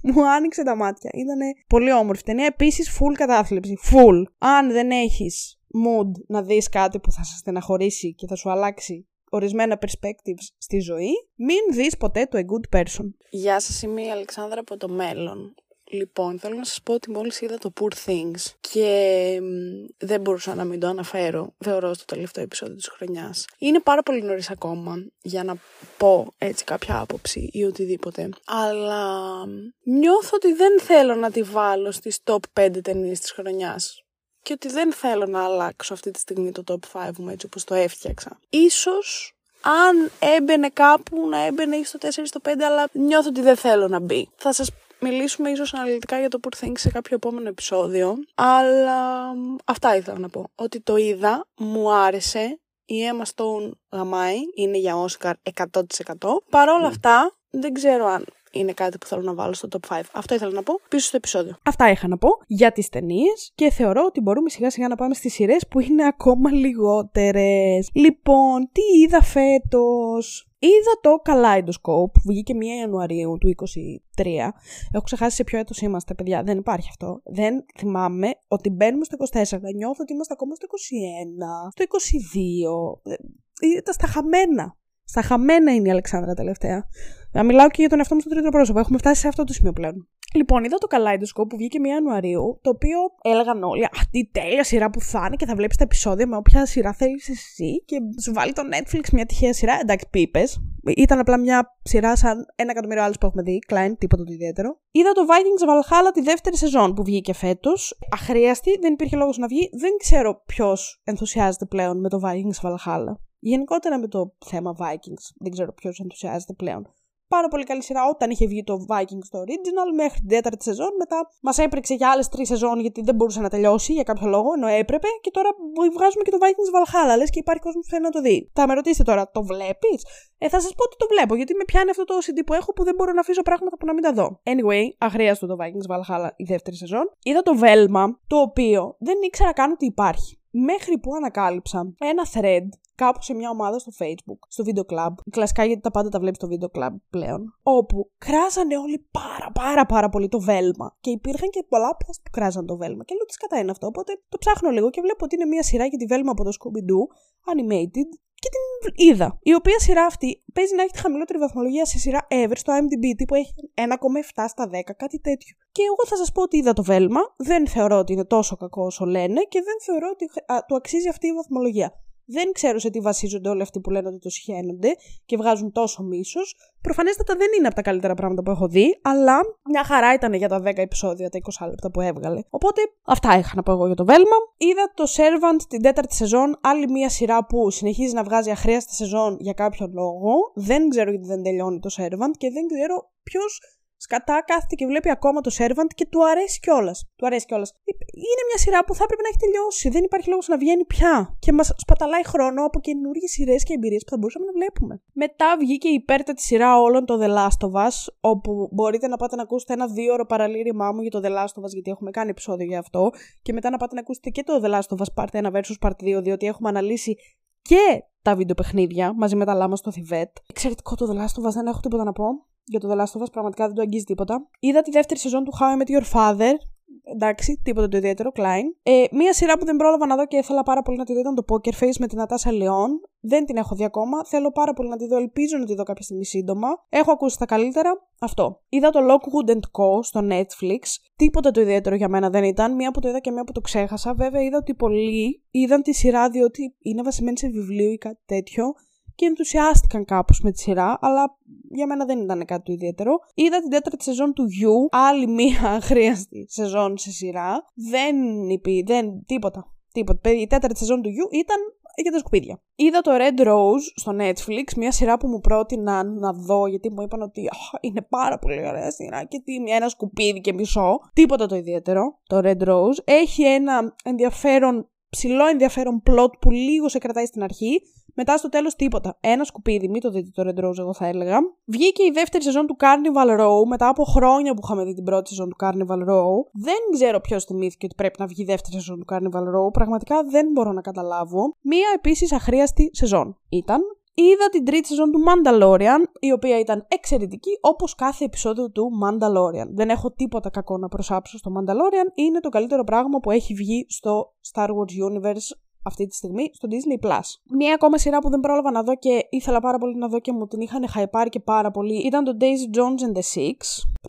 μου άνοιξε τα μάτια. Ήταν πολύ όμορφη ταινία. Επίσης, full κατάθλιψη. Full. Αν δεν έχεις mood να δεις κάτι που θα σας στεναχωρήσει και θα σου αλλάξει ορισμένα perspectives στη ζωή, μην δεις ποτέ το A Good Person. Γεια σας, είμαι η Αλεξάνδρα από το μέλλον. Λοιπόν, θέλω να σας πω ότι μόλις είδα το Poor Things και δεν μπορούσα να μην το αναφέρω, θεωρώ, στο τελευταίο επεισόδιο της χρονιάς. Είναι πάρα πολύ νωρίς ακόμα για να πω έτσι κάποια άποψη ή οτιδήποτε, αλλά νιώθω ότι δεν θέλω να τη βάλω στις top πέντε ταινίες της χρονιάς. Και ότι δεν θέλω να αλλάξω αυτή τη στιγμή το top πέντε μου έτσι όπως το έφτιαξα. Ίσως αν έμπαινε κάπου να έμπαινε ή στο τέσσερα ή στο πέντε, αλλά νιώθω ότι δεν θέλω να μπει. Θα σας μιλήσουμε ίσως αναλυτικά για το Poor Things σε κάποιο επόμενο επεισόδιο. Αλλά αυτά ήθελα να πω. Ότι το είδα, μου άρεσε, η Emma Stone γαμάει, είναι για Oscar εκατό τοις εκατό. Παρ' όλα αυτά δεν ξέρω αν είναι κάτι που θέλω να βάλω στο top πέντε. Αυτό ήθελα να πω πίσω στο επεισόδιο. Αυτά είχα να πω για τις ταινίες και θεωρώ ότι μπορούμε σιγά σιγά να πάμε στις σειρές που είναι ακόμα λιγότερες. Λοιπόν, τι είδα φέτος? Είδα το Kaleidoscope που βγήκε πρώτη Ιανουαρίου του είκοσι τρία. Έχω ξεχάσει σε ποιο έτος είμαστε, παιδιά. Δεν υπάρχει αυτό. Δεν θυμάμαι ότι μπαίνουμε στο είκοσι τέσσερα. Νιώθω ότι είμαστε ακόμα στο είκοσι ένα, στο είκοσι δύο. Ήταν στα χαμένα. Στα χαμένα είναι η Αλεξάνδρα τελευταία. Να μιλάω και για τον εαυτό μου στο τρίτο πρόσωπο. Έχουμε φτάσει σε αυτό το σημείο πλέον. Λοιπόν, είδα το Kaleidoscope που βγήκε πρώτη Ιανουαρίου, το οποίο έλεγαν όλοι «Αχ, τι τέλεια σειρά που θα είναι και θα βλέπεις τα επεισόδια με όποια σειρά θέλεις εσύ και σου βάλει το Netflix μια τυχαία σειρά». Εντάξει, πίπες. Ήταν απλά μια σειρά σαν ένα εκατομμύριο άλλες που έχουμε δει, Klein, τίποτα το ιδιαίτερο. Είδα το Vikings Valhalla τη δεύτερη σεζόν που βγήκε φέτος. Αχρίαστη, δεν υπήρχε λόγος να βγει. Δεν ξέρω ποιος ενθουσιάζεται πλέον με το Vikings Valhalla. Γενικότερα με το θέμα Vikings, δεν ξέρω ποιος ενθουσιάζεται πλέον. Πάρα πολύ καλή σειρά όταν είχε βγει το Vikings το original μέχρι την τέταρτη σεζόν. Μετά μας έπρεξε για άλλες τρεις σεζόν γιατί δεν μπορούσε να τελειώσει για κάποιο λόγο, ενώ έπρεπε. Και τώρα βγάζουμε και το Vikings Valhalla, λες και υπάρχει κόσμος που θέλει να το δει. Θα με ρωτήσετε τώρα, το βλέπεις? Ε, θα σας πω ότι το βλέπω, γιατί με πιάνει αυτό το σι ντι που έχω που δεν μπορώ να αφήσω πράγματα που να μην τα δω. Anyway, αχρίαστο το Vikings Valhalla η δεύτερη σεζόν. Είδα το Velma, το οποίο δεν ήξερα καν ότι υπάρχει. Μέχρι που ανακάλυψα ένα thread κάπου σε μια ομάδα στο Facebook, στο Video Club, κλασικά γιατί τα πάντα τα βλέπεις στο Video Club πλέον, όπου κράζανε όλοι πάρα πάρα πάρα πολύ το Velma. Και υπήρχαν και πολλά post που κράζαν το Velma. Και λέω τι σκατά είναι αυτό, οπότε το ψάχνω λίγο και βλέπω ότι είναι μια σειρά για τη Velma από το Scooby-Doo, animated, και την είδα. Η οποία σειρά αυτή παίζει να έχει τη χαμηλότερη βαθμολογία σε σειρά ever στο IMDb, που έχει ένα κόμμα επτά στα δέκα, κάτι τέτοιο. Και εγώ θα σας πω ότι είδα το Velma, δεν θεωρώ ότι είναι τόσο κακό όσο λένε και δεν θεωρώ ότι α, του αξίζει αυτή η βαθμολογία. Δεν ξέρω σε τι βασίζονται όλοι αυτοί που λένε ότι το συχαίνονται και βγάζουν τόσο μίσος. Προφανέστατα δεν είναι από τα καλύτερα πράγματα που έχω δει, αλλά μια χαρά ήταν για τα δέκα επεισόδια, τα είκοσι λεπτά που έβγαλε. Οπότε αυτά είχα να πω εγώ για το Velma. Είδα το Servant την τέταρτη σεζόν, άλλη μια σειρά που συνεχίζει να βγάζει αχρίαστα σεζόν για κάποιο λόγο. Δεν ξέρω γιατί δεν τελειώνει το Servant και δεν ξέρω ποιος σκατά κάθεται και βλέπει ακόμα το Servant και του αρέσει κιόλας. Του αρέσει κιόλας. Είναι μια σειρά που θα έπρεπε να έχει τελειώσει. Δεν υπάρχει λόγος να βγαίνει πια. Και μας σπαταλάει χρόνο από καινούργιες σειρές και εμπειρίες που θα μπορούσαμε να βλέπουμε. Μετά βγήκε η υπέρτατη σειρά όλων το The Last of Us, όπου μπορείτε να πάτε να ακούσετε ένα δύο ώρο παραλήρημά μου για το The Last of Us, γιατί έχουμε κάνει επεισόδιο για αυτό. Και μετά να πάτε να ακούσετε και το The Last of Us Part ένα versus Part δύο, διότι έχουμε αναλύσει και τα βιντεοπαιχνίδια μαζί με τα λάμα στο Θιβέτ. Εξαιρετικό το The Last of Us, δεν έχω τίποτα να πω. Για το The Last of Us, πραγματικά δεν το αγγίζει τίποτα. Είδα τη δεύτερη σεζόν του How I Met Your Father. εντάξει, τίποτα το ιδιαίτερο, Klein. Ε, μία σειρά που δεν πρόλαβα να δω και ήθελα πάρα πολύ να τη δω ήταν το Poker Face με την Νατάσα Λεόν. Δεν την έχω δει ακόμα. Θέλω πάρα πολύ να τη δω. Ελπίζω να τη δω κάποια στιγμή σύντομα. Έχω ακούσει τα καλύτερα. Αυτό. Είδα το Lockwood and Co. στο Netflix. Τίποτα το ιδιαίτερο για μένα δεν ήταν. Μία που το είδα και μία που το ξέχασα. Βέβαια, είδα ότι πολλοί είδαν τη σειρά διότι είναι βασισμένη σε βιβλίο ή κάτι τέτοιο. Και ενθουσιάστηκαν κάπως με τη σειρά, αλλά για μένα δεν ήταν κάτι το ιδιαίτερο. Είδα την τέταρτη σεζόν του You, άλλη μία χρειαστή σεζόν σε σειρά. Δεν είπε, δεν, τίποτα, τίποτα. Η τέταρτη σεζόν του You ήταν για τα σκουπίδια. Είδα το Red Rose στο Netflix, μια σειρά που μου πρότεινα να δω, γιατί μου είπαν ότι oh, είναι πάρα πολύ ωραία σειρά και τι, ένα σκουπίδι και μισό. Τίποτα το ιδιαίτερο, το Red Rose. Έχει ένα ενδιαφέρον, ψηλό ενδιαφέρον plot που λίγο σε κρατάει στην αρχή. Μετά στο τέλος τίποτα. Ένα σκουπίδι, μην το δείτε το Red Rose, εγώ θα έλεγα. Βγήκε η δεύτερη σεζόν του Carnival Row, μετά από χρόνια που είχαμε δει την πρώτη σεζόν του Carnival Row. Δεν ξέρω ποιος θυμήθηκε ότι πρέπει να βγει η δεύτερη σεζόν του Carnival Row. Πραγματικά δεν μπορώ να καταλάβω. Μία επίσης αχρίαστη σεζόν ήταν. Είδα την τρίτη σεζόν του Mandalorian, η οποία ήταν εξαιρετική όπως κάθε επεισόδιο του Mandalorian. Δεν έχω τίποτα κακό να προσάψω στο Mandalorian. Είναι το καλύτερο πράγμα που έχει βγει στο Star Wars Universe αυτή τη στιγμή, στο Disney Plus. Μία ακόμα σειρά που δεν πρόλαβα να δω και ήθελα πάρα πολύ να δω και μου την είχαν χαϊπάρει και πάρα πολύ ήταν το Daisy Jones and the Six.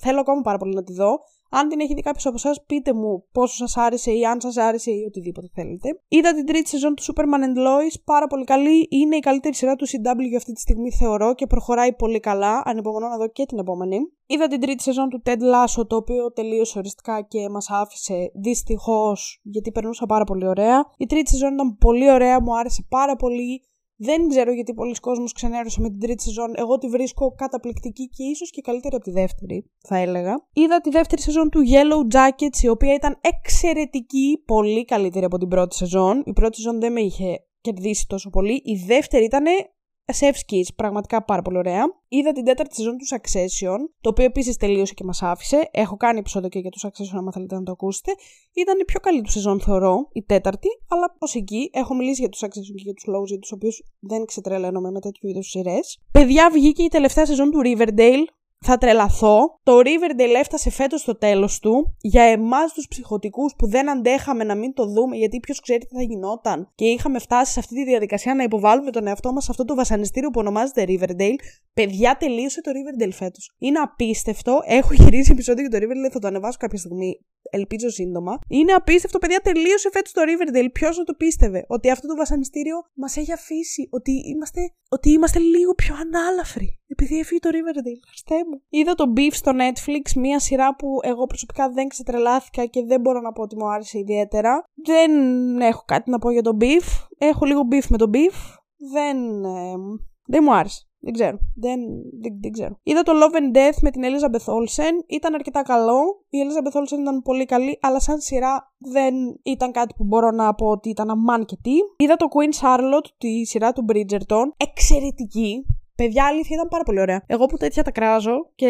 Θέλω ακόμα πάρα πολύ να τη δω. Αν την έχετε κάποιος από εσάς, πείτε μου πόσο σας άρεσε ή αν σας άρεσε ή οτιδήποτε θέλετε. Είδα την τρίτη σεζόν του Superman and Lois, πάρα πολύ καλή. Είναι η καλύτερη σειρά του σι ντάμπλιου αυτή τη στιγμή θεωρώ και προχωράει πολύ καλά. Ανυπομονώ να δω και την επόμενη. Είδα την τρίτη σεζόν του Ted Lasso, το οποίο τελείωσε οριστικά και μας άφησε δυστυχώς, γιατί περνούσα πάρα πολύ ωραία. Η τρίτη σεζόν ήταν πολύ ωραία, μου άρεσε πάρα πολύ. Δεν ξέρω γιατί πολλοί κόσμος ξενέρωσε με την τρίτη σεζόν. Εγώ τη βρίσκω καταπληκτική και ίσως και καλύτερη από τη δεύτερη, θα έλεγα. Είδα τη δεύτερη σεζόν του Yellow Jackets, η οποία ήταν εξαιρετική, πολύ καλύτερη από την πρώτη σεζόν. Η πρώτη σεζόν δεν με είχε κερδίσει τόσο πολύ. Η δεύτερη ήταν σεύσκης, πραγματικά πάρα πολύ ωραία. Είδα την τέταρτη σεζόν του Succession, το οποίο επίσης τελείωσε και μας άφησε. Έχω κάνει επεισόδιο και για το Succession, άμα θέλετε να το ακούσετε. Ήταν η πιο καλή του σεζόν, θεωρώ, η τέταρτη, αλλά ως εκεί. Έχω μιλήσει για το Succession και για τους λόγους για τους οποίους δεν ξετρελαίνομαι με τέτοιου είδους σειρές. Παιδιά, βγήκε η τελευταία σεζόν του Riverdale. Θα τρελαθώ. Το Riverdale έφτασε φέτος στο τέλος του. Για εμάς τους ψυχοτικούς που δεν αντέχαμε να μην το δούμε, γιατί ποιος ξέρει τι θα γινόταν. Και είχαμε φτάσει σε αυτή τη διαδικασία να υποβάλουμε τον εαυτό μας σε αυτό το βασανιστήριο που ονομάζεται Riverdale. Παιδιά, τελείωσε το Riverdale φέτος. Είναι απίστευτο. Έχω γυρίσει επεισόδιο για το Riverdale, θα το ανεβάσω κάποια στιγμή. Ελπίζω σύντομα. Είναι απίστευτο, παιδιά, τελείωσε φέτος το Riverdale. Ποιος να το πίστευε ότι αυτό το βασανιστήριο μας έχει αφήσει, ότι είμαστε, ότι είμαστε λίγο πιο ανάλαφροι επειδή έφυγε το Riverdale. Χριστέ μου. Είδα το Beef στο Netflix, μια σειρά που εγώ προσωπικά δεν ξετρελάθηκα και δεν μπορώ να πω ότι μου άρεσε ιδιαίτερα. Δεν έχω κάτι να πω για το Beef. Έχω λίγο Beef με το Beef. Δεν, ε, δεν μου άρεσε. Δεν ξέρω. Δεν, δεν, δεν ξέρω. Είδα το Love and Death με την Elizabeth Olsen. Ήταν αρκετά καλό. Η Elizabeth Olsen ήταν πολύ καλή, αλλά σαν σειρά δεν ήταν κάτι που μπορώ να πω ότι ήταν αμάν και τι. Είδα το Queen Charlotte, τη σειρά του Bridgerton. Εξαιρετική. Παιδιά, αλήθεια ήταν πάρα πολύ ωραία. Εγώ που τέτοια τα κράζω και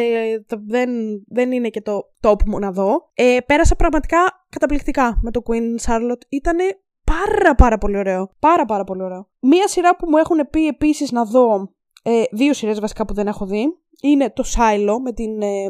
δεν, δεν είναι και το top μου να δω. Ε, πέρασα πραγματικά καταπληκτικά με το Queen Charlotte. Ήτανε πάρα πάρα πολύ ωραίο. Πάρα πάρα πολύ ωραίο. Μία σειρά που μου έχουν πει επίσης να δω. Ε, δύο σειρές βασικά που δεν έχω δει. Είναι το Silo με την ε,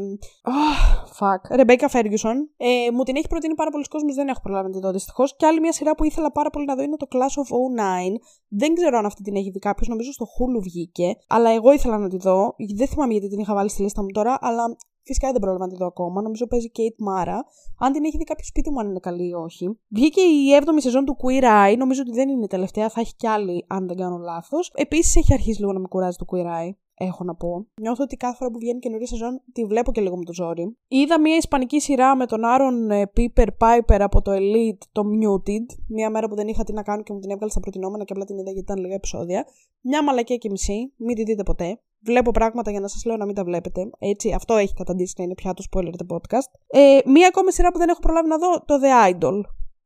oh, fuck, Ρεμπέκα Φέργιουσον. ε, Μου την έχει προτείνει πάρα πολλοί κόσμος. Δεν έχω προλάβει να την δω δυστυχώς. Και άλλη μια σειρά που ήθελα πάρα πολύ να δω είναι το Class of μηδέν εννιά. Δεν ξέρω αν αυτή την έχει δει κάποιος. Νομίζω στο Hulu βγήκε, αλλά εγώ ήθελα να τη δω. Δεν θυμάμαι γιατί την είχα βάλει στη λίστα μου τώρα, αλλά φυσικά δεν πρόλαβα να τη δω ακόμα. Νομίζω παίζει Kate Mara. Αν την έχει δει κάποιο, πείτε μου αν είναι καλή ή όχι. Βγήκε η έβδομη σεζόν του Queer Eye. Νομίζω ότι δεν είναι τελευταία. Θα έχει κι άλλη, αν δεν κάνω λάθος. Επίσης έχει αρχίσει λίγο να με κουράζει το Queer Eye. Έχω να πω. Νιώθω ότι κάθε φορά που βγαίνει καινούργια σεζόν τη βλέπω και λίγο με το ζόρι. Είδα μια ισπανική σειρά με τον Άρον Piper Piper από το Elite, το Muted. Μια μέρα που δεν είχα τι να κάνω και μου την έβγαλε στα προτινόμενα και απλά την είδα γιατί ήταν λίγα επεισόδια. Μια μαλακία και μισή. Μην τη δείτε ποτέ. Βλέπω πράγματα για να σας λέω να μην τα βλέπετε. Έτσι, αυτό έχει καταντήσει να είναι πια το Spoiler The Podcast. Ε, μία ακόμη σειρά που δεν έχω προλάβει να δω, το The Idol.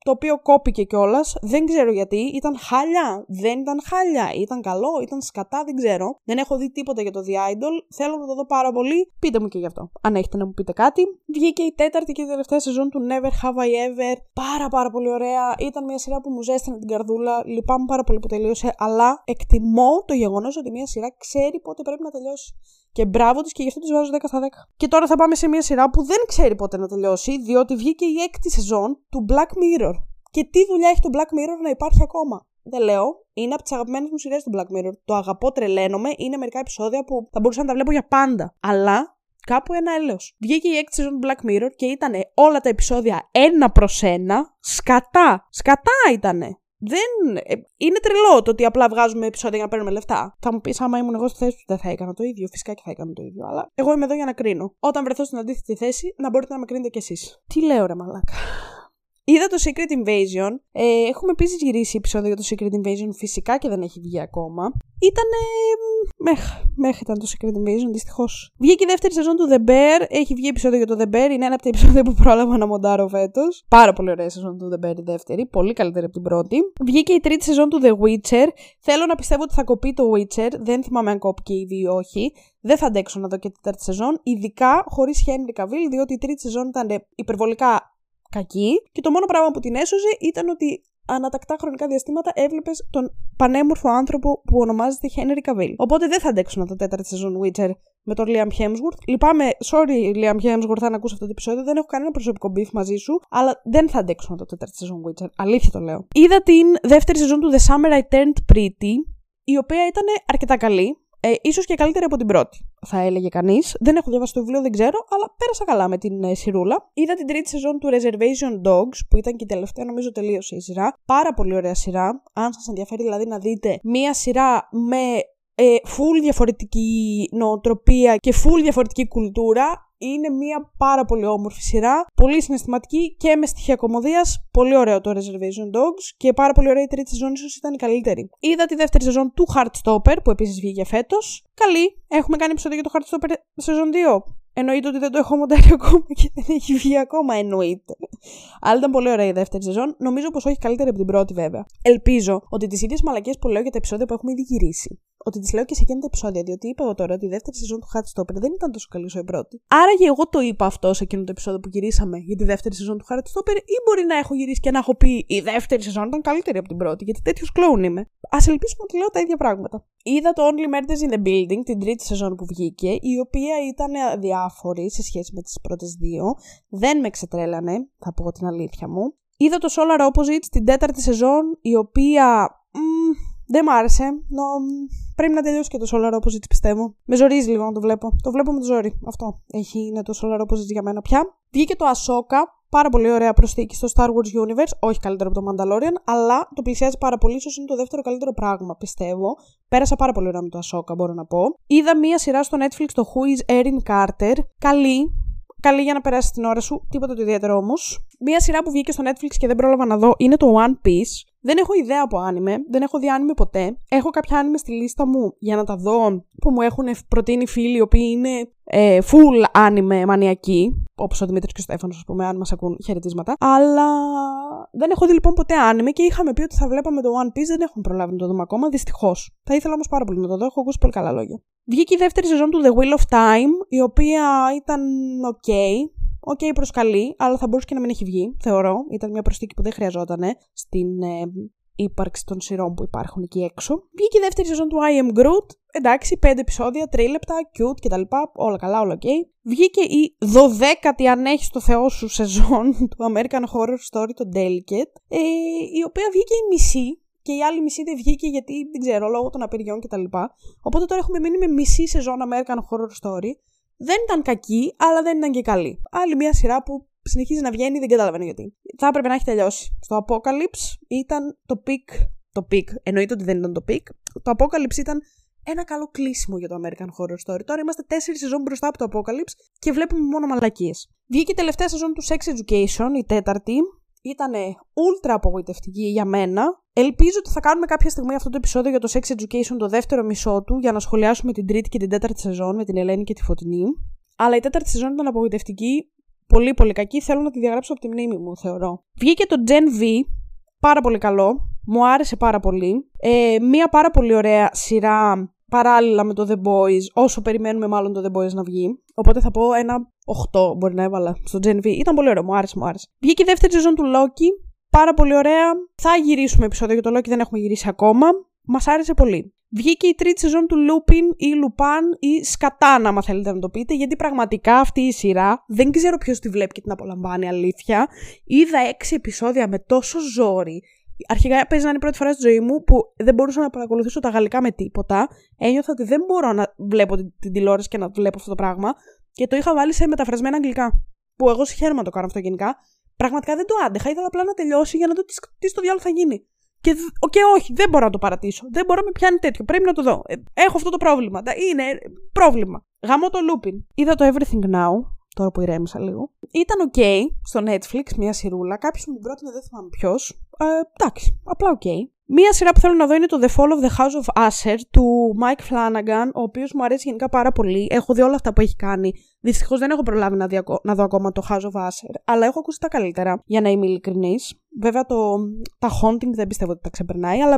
Το οποίο κόπηκε κιόλας. Δεν ξέρω γιατί. Ήταν χάλια. Δεν ήταν χάλια. Ήταν καλό. Ήταν σκατά. Δεν ξέρω. Δεν έχω δει τίποτα για το The Idol. Θέλω να το δω πάρα πολύ. Πείτε μου και γι' αυτό. Αν έχετε να μου πείτε κάτι. Βγήκε η τέταρτη και η τελευταία σεζόν του Never Have I Ever. Πάρα πάρα πολύ ωραία. Ήταν μια σειρά που μου ζέστηνε την καρδούλα. Λυπάμαι πάρα πολύ που τελείωσε. Αλλά εκτιμώ το γεγονός ότι μια σειρά ξέρει πότε πρέπει να τελειώσει. Και μπράβο της και γι' αυτό τους βάζω δέκα στα δέκα. Και τώρα θα πάμε σε μια σειρά που δεν ξέρει πότε να τελειώσει, διότι βγήκε η έκτη σεζόν του Black Mirror. Και τι δουλειά έχει το Black Mirror να υπάρχει ακόμα. Δεν λέω, είναι από τις αγαπημένες μου σειρές του Black Mirror. Το αγαπώ, τρελαίνομαι, είναι μερικά επεισόδια που θα μπορούσα να τα βλέπω για πάντα. Αλλά κάπου ένα έλεος. Βγήκε η έκτη σεζόν του Black Mirror και ήταν όλα τα επεισόδια ένα προς ένα, σκατά. Σκατά ήτανε. Δεν... Είναι τρελό το ότι απλά βγάζουμε επεισόδια για να παίρνουμε λεφτά. Θα μου πεις, άμα ήμουν εγώ στη θέση του, δεν θα έκανα το ίδιο. Φυσικά και θα έκανα το ίδιο. Αλλά εγώ είμαι εδώ για να κρίνω. Όταν βρεθώ στην αντίθετη θέση, να μπορείτε να με κρίνετε κι εσείς. Τι λέω, ρε μαλάκα. Είδα το Secret Invasion. Ε, έχουμε επίσης γυρίσει επεισόδιο για το Secret Invasion. Φυσικά και δεν έχει βγει ακόμα. Ήτανε. Μέχα. Μέχα ήταν το Secret Invasion, δυστυχώς. Βγήκε η δεύτερη σεζόν του The Bear. Έχει βγει επεισόδιο για το The Bear. Είναι ένα από τα επεισόδια που πρόλαβα να μοντάρω φέτος. Πάρα πολύ ωραία σεζόν του The Bear η δεύτερη. Πολύ καλύτερη από την πρώτη. Βγήκε η τρίτη σεζόν του The Witcher. Θέλω να πιστεύω ότι θα κοπεί το Witcher. Δεν θυμάμαι αν κόπηκε ήδη ή όχι. Δεν θα αντέξω να δω και την τέταρτη σεζόν. Ειδικά χωρίς Henry Cavill, διότι η τρίτη σεζόν ήταν υπερβολικά κακή και το μόνο πράγμα που την έσωζε ήταν ότι ανατακτά χρονικά διαστήματα έβλεπες τον πανέμορφο άνθρωπο που ονομάζεται Henry Cavill. Οπότε δεν θα αντέξουν το τέταρτη σεζόν Witcher με τον Liam Hemsworth. Λυπάμαι, sorry Liam Hemsworth, αν ακούς αυτό το επεισόδιο, δεν έχω κανένα προσωπικό beef μαζί σου, αλλά δεν θα αντέξουν το τέταρτη σεζόν Witcher. Αλήθεια το λέω. Είδα την δεύτερη σεζόν του The Summer I Turned Pretty, η οποία ήταν αρκετά καλή. Ε, ίσως και καλύτερη από την πρώτη, θα έλεγε κανείς. Δεν έχω διαβάσει το βιβλίο, δεν ξέρω, αλλά πέρασα καλά με την ε, σειρούλα. Είδα την τρίτη σεζόν του Reservation Dogs, που ήταν και η τελευταία, νομίζω τελείωσε η σειρά. Πάρα πολύ ωραία σειρά. Αν σας ενδιαφέρει δηλαδή να δείτε μία σειρά με ε, full διαφορετική νοοτροπία και full διαφορετική κουλτούρα, είναι μία πάρα πολύ όμορφη σειρά, πολύ συναισθηματική και με στοιχεία κωμωδίας. Πολύ ωραίο το Reservation Dogs και πάρα πολύ ωραία η τρίτη σεζόν, ίσως ήταν η καλύτερη. Είδα τη δεύτερη σεζόν του Heartstopper που επίσης βγήκε φέτος. Καλή, έχουμε κάνει επεισόδιο για το Heartstopper σεζόν δύο. Εννοείται ότι δεν το έχω μοντάρει ακόμα και δεν έχει βγει ακόμα, εννοείται. Αλλά ήταν πολύ ωραία η δεύτερη σεζόν. Νομίζω πως όχι καλύτερη από την πρώτη, βέβαια. Ελπίζω ότι τις ίδιες μαλακίες που λέω για τα επεισόδια που έχουμε ήδη γυρίσει, ότι τις λέω και σε εκείνα τα επεισόδια. Διότι είπα εγώ τώρα ότι η δεύτερη σεζόν του Heartstopper δεν ήταν τόσο καλή όσο η πρώτη. Άραγε εγώ το είπα αυτό σε εκείνο το επεισόδιο που γυρίσαμε για τη δεύτερη σεζόν του Heartstopper, ή μπορεί να έχω γυρίσει και να έχω πει η δεύτερη σεζόν ήταν καλύτερη από την πρώτη, γιατί τέτοιο κλόουν είμαι. Ας ελπίσουμε ότι λέω τα ίδια πράγματα. Είδα το Only Murders in the Building, την τρίτη σεζόν που βγήκε, η οποία ήταν αδιάφορη σε σχέση με τις πρώτες δύο. Δεν με ξετρέλανε, θα πω την αλήθεια μου. Είδα το Solar Opposites, την τέταρτη σεζόν, η οποία. Μ, δεν μ' άρεσε. Νο... Πρέπει να τελειώσει και το Solar Opposites, πιστεύω. Με ζορίζει λίγο να το βλέπω. Το βλέπω με το ζόρι. Αυτό έχει, είναι το Solar Opposites για μένα πια. Βγήκε το Ahsoka. Πάρα πολύ ωραία προσθήκη στο Star Wars Universe. Όχι καλύτερο από το Mandalorian, αλλά το πλησιάζει πάρα πολύ. Ίσως είναι το δεύτερο καλύτερο πράγμα, πιστεύω. Πέρασα πάρα πολύ ωραία με το Ahsoka, μπορώ να πω. Είδα μία σειρά στο Netflix, το Who is Erin Carter. Καλή. Καλή για να περάσει την ώρα σου. Τίποτα το ιδιαίτερο όμως. Μία σειρά που βγήκε στο Netflix και δεν πρόλαβα να δω είναι το One Piece. Δεν έχω ιδέα από άνιμε, δεν έχω δει άνιμε ποτέ. Έχω κάποια άνιμε στη λίστα μου για να τα δω που μου έχουν προτείνει φίλοι οι οποίοι είναι ε, full άνιμε μανιακοί, όπως ο Δημήτρης και ο Στέφανος, ας πούμε, αν μας ακούν, χαιρετίσματα. Αλλά δεν έχω δει λοιπόν ποτέ άνιμε και είχαμε πει ότι θα βλέπαμε το One Piece, δεν έχουμε προλάβει να το δούμε ακόμα, δυστυχώς. Θα ήθελα όμως πάρα πολύ να το δω, έχω ακούσει πολύ καλά λόγια. Βγήκε η δεύτερη σεζόν του The Wheel of Time, η οποία ήταν ok. Οκ, okay, προσκαλεί, αλλά θα μπορούσε και να μην έχει βγει, θεωρώ. Ήταν μια προσθήκη που δεν χρειαζότανε στην ε, ύπαρξη των σειρών που υπάρχουν εκεί έξω. Βγήκε η δεύτερη σεζόν του I Am Groot. Εντάξει, πέντε επεισόδια, τρία λεπτά, cute κτλ. Όλα καλά, όλα ok. Βγήκε η δωδέκατη, αν έχεις το Θεό σου, σεζόν του American Horror Story, το Delicate, ε, η οποία βγήκε η μισή. Και η άλλη μισή δεν βγήκε γιατί δεν ξέρω, λόγω των απειριών κτλ. Οπότε τώρα έχουμε μείνει με μισή σεζόν American Horror Story. Δεν ήταν κακή, αλλά δεν ήταν και καλή. Άλλη μια σειρά που συνεχίζει να βγαίνει, δεν καταλαβαίνω γιατί. Θα έπρεπε να έχει τελειώσει. Στο Apocalypse ήταν το peak. Το peak, εννοείται ότι δεν ήταν το peak. Το Apocalypse ήταν ένα καλό κλείσιμο για το American Horror Story. Τώρα είμαστε τέσσερις σεζόν μπροστά από το Apocalypse και βλέπουμε μόνο μαλακίες. Βγήκε η τελευταία σεζόν του Sex Education, η τέταρτη. Ήτανε ultra απογοητευτική για μένα. Ελπίζω ότι θα κάνουμε κάποια στιγμή αυτό το επεισόδιο για το Sex Education, το δεύτερο μισό του, για να σχολιάσουμε την τρίτη και την τέταρτη σεζόν με την Ελένη και τη Φωτεινή. Αλλά η τέταρτη σεζόν ήταν απογοητευτική, πολύ πολύ κακή. Θέλω να τη διαγράψω από τη μνήμη μου, θεωρώ. Βγήκε το Gen V, πάρα πολύ καλό. Μου άρεσε πάρα πολύ. Ε, μία πάρα πολύ ωραία σειρά παράλληλα με το The Boys, όσο περιμένουμε μάλλον το The Boys να βγει. Οπότε θα πω ένα οκτώ μπορεί να έβαλα στο Gen V. Ήταν πολύ ωραίο, μου άρεσε, μου άρεσε. Βγήκε η δεύτερη σεζόν του Loki. Πάρα πολύ ωραία. Θα γυρίσουμε επεισόδιο για το Loki, δεν έχουμε γυρίσει ακόμα. Μας άρεσε πολύ. Βγήκε η τρίτη σεζόν του Λούπιν ή Λουπάν ή Σκατάνα, άμα θέλετε να το πείτε, γιατί πραγματικά αυτή η σειρά δεν ξέρω ποιος τη βλέπει και την απολαμβάνει, αλήθεια. Είδα έξι επεισόδια με τόσο ζόρι. Αρχικά παίζει να είναι η πρώτη φορά στη ζωή μου που δεν μπορούσα να παρακολουθήσω τα γαλλικά με τίποτα. Ένιωθα ότι δεν μπορώ να βλέπω την τηλεόραση και να βλέπω αυτό το πράγμα. Και το είχα βάλει σε μεταφρασμένα αγγλικά. Που εγώ συγχαίρομαι να το κάνω αυτό γενικά. Πραγματικά δεν το άντεχα. Ήθελα απλά να τελειώσει για να δω τι στο διάλογο θα γίνει. Και, και όχι, δεν μπορώ να το παρατήσω. Δεν μπορώ να με πιάνει τέτοιο. Πρέπει να το δω. Έχω αυτό το πρόβλημα. Είναι πρόβλημα. Γαμώ το Λούπιν. Είδα το Everything Now, τώρα που ηρέμησα λίγο. Ήταν ok στο Netflix, μια σειρούλα. Κάποιος μου πρότεινε, δεν θυμάμαι ποιος. Ε, εντάξει, απλά ok. Μία σειρά που θέλω να δω είναι το The Fall of the House of Usher του Mike Flanagan, ο οποίος μου αρέσει γενικά πάρα πολύ. Έχω δει όλα αυτά που έχει κάνει. Δυστυχώς δεν έχω προλάβει να, διακο... να δω ακόμα το House of Usher, αλλά έχω ακούσει τα καλύτερα, για να είμαι ειλικρινής. Βέβαια, το... τα haunting δεν πιστεύω ότι τα ξεπερνάει, αλλά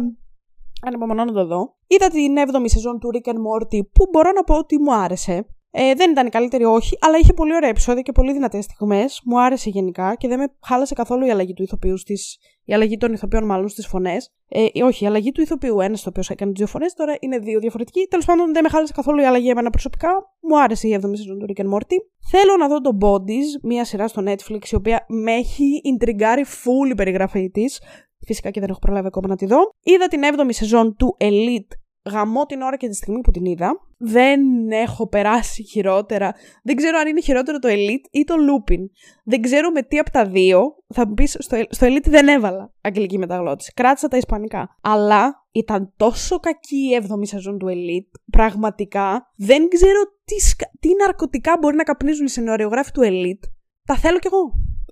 ανυπομονώ να το δω. Είδα την έβδομη σεζόν του Rick and Morty, που μπορώ να πω ότι μου άρεσε. Ε, δεν ήταν η καλύτερη, όχι, αλλά είχε πολύ ωραία επεισόδια και πολύ δυνατές στιγμές. Μου άρεσε γενικά και δεν με χάλασε καθόλου η αλλαγή του ηθοποιού στις... η αλλαγή των ηθοποιών, μάλλον στις φωνές. Ε, όχι, η αλλαγή του ηθοποιού. Ένας ηθοποιός έκανε δύο φωνές, τώρα είναι δύο διαφορετικοί. Τέλος πάντων, δεν με χάλασε καθόλου η αλλαγή εμένα προσωπικά. Μου άρεσε η έβδομη σεζόν του Rick and Morty. Θέλω να δω το Bodies, μία σειρά στο Netflix, η οποία με έχει ιντριγκάρει full η περιγραφή της. Φυσικά και δεν έχω προλάβει ακόμα να τη δω. Είδα την έβδομη σεζόν του Elite. Γαμώ την ώρα και τη στιγμή που την είδα. Δεν έχω περάσει χειρότερα. Δεν ξέρω αν είναι χειρότερο το Elite ή το Lupin. Δεν ξέρω με τι από τα δύο. Θα μου πεις, στο, στο Elite δεν έβαλα αγγλική μεταγλώτηση. Κράτησα τα ισπανικά. Αλλά ήταν τόσο κακή η έβδομη σεζόν του Elite. Πραγματικά. Δεν ξέρω τι, σκα, τι ναρκωτικά μπορεί να καπνίζουν οι σεναριογράφοι του Elite. Τα θέλω κι εγώ.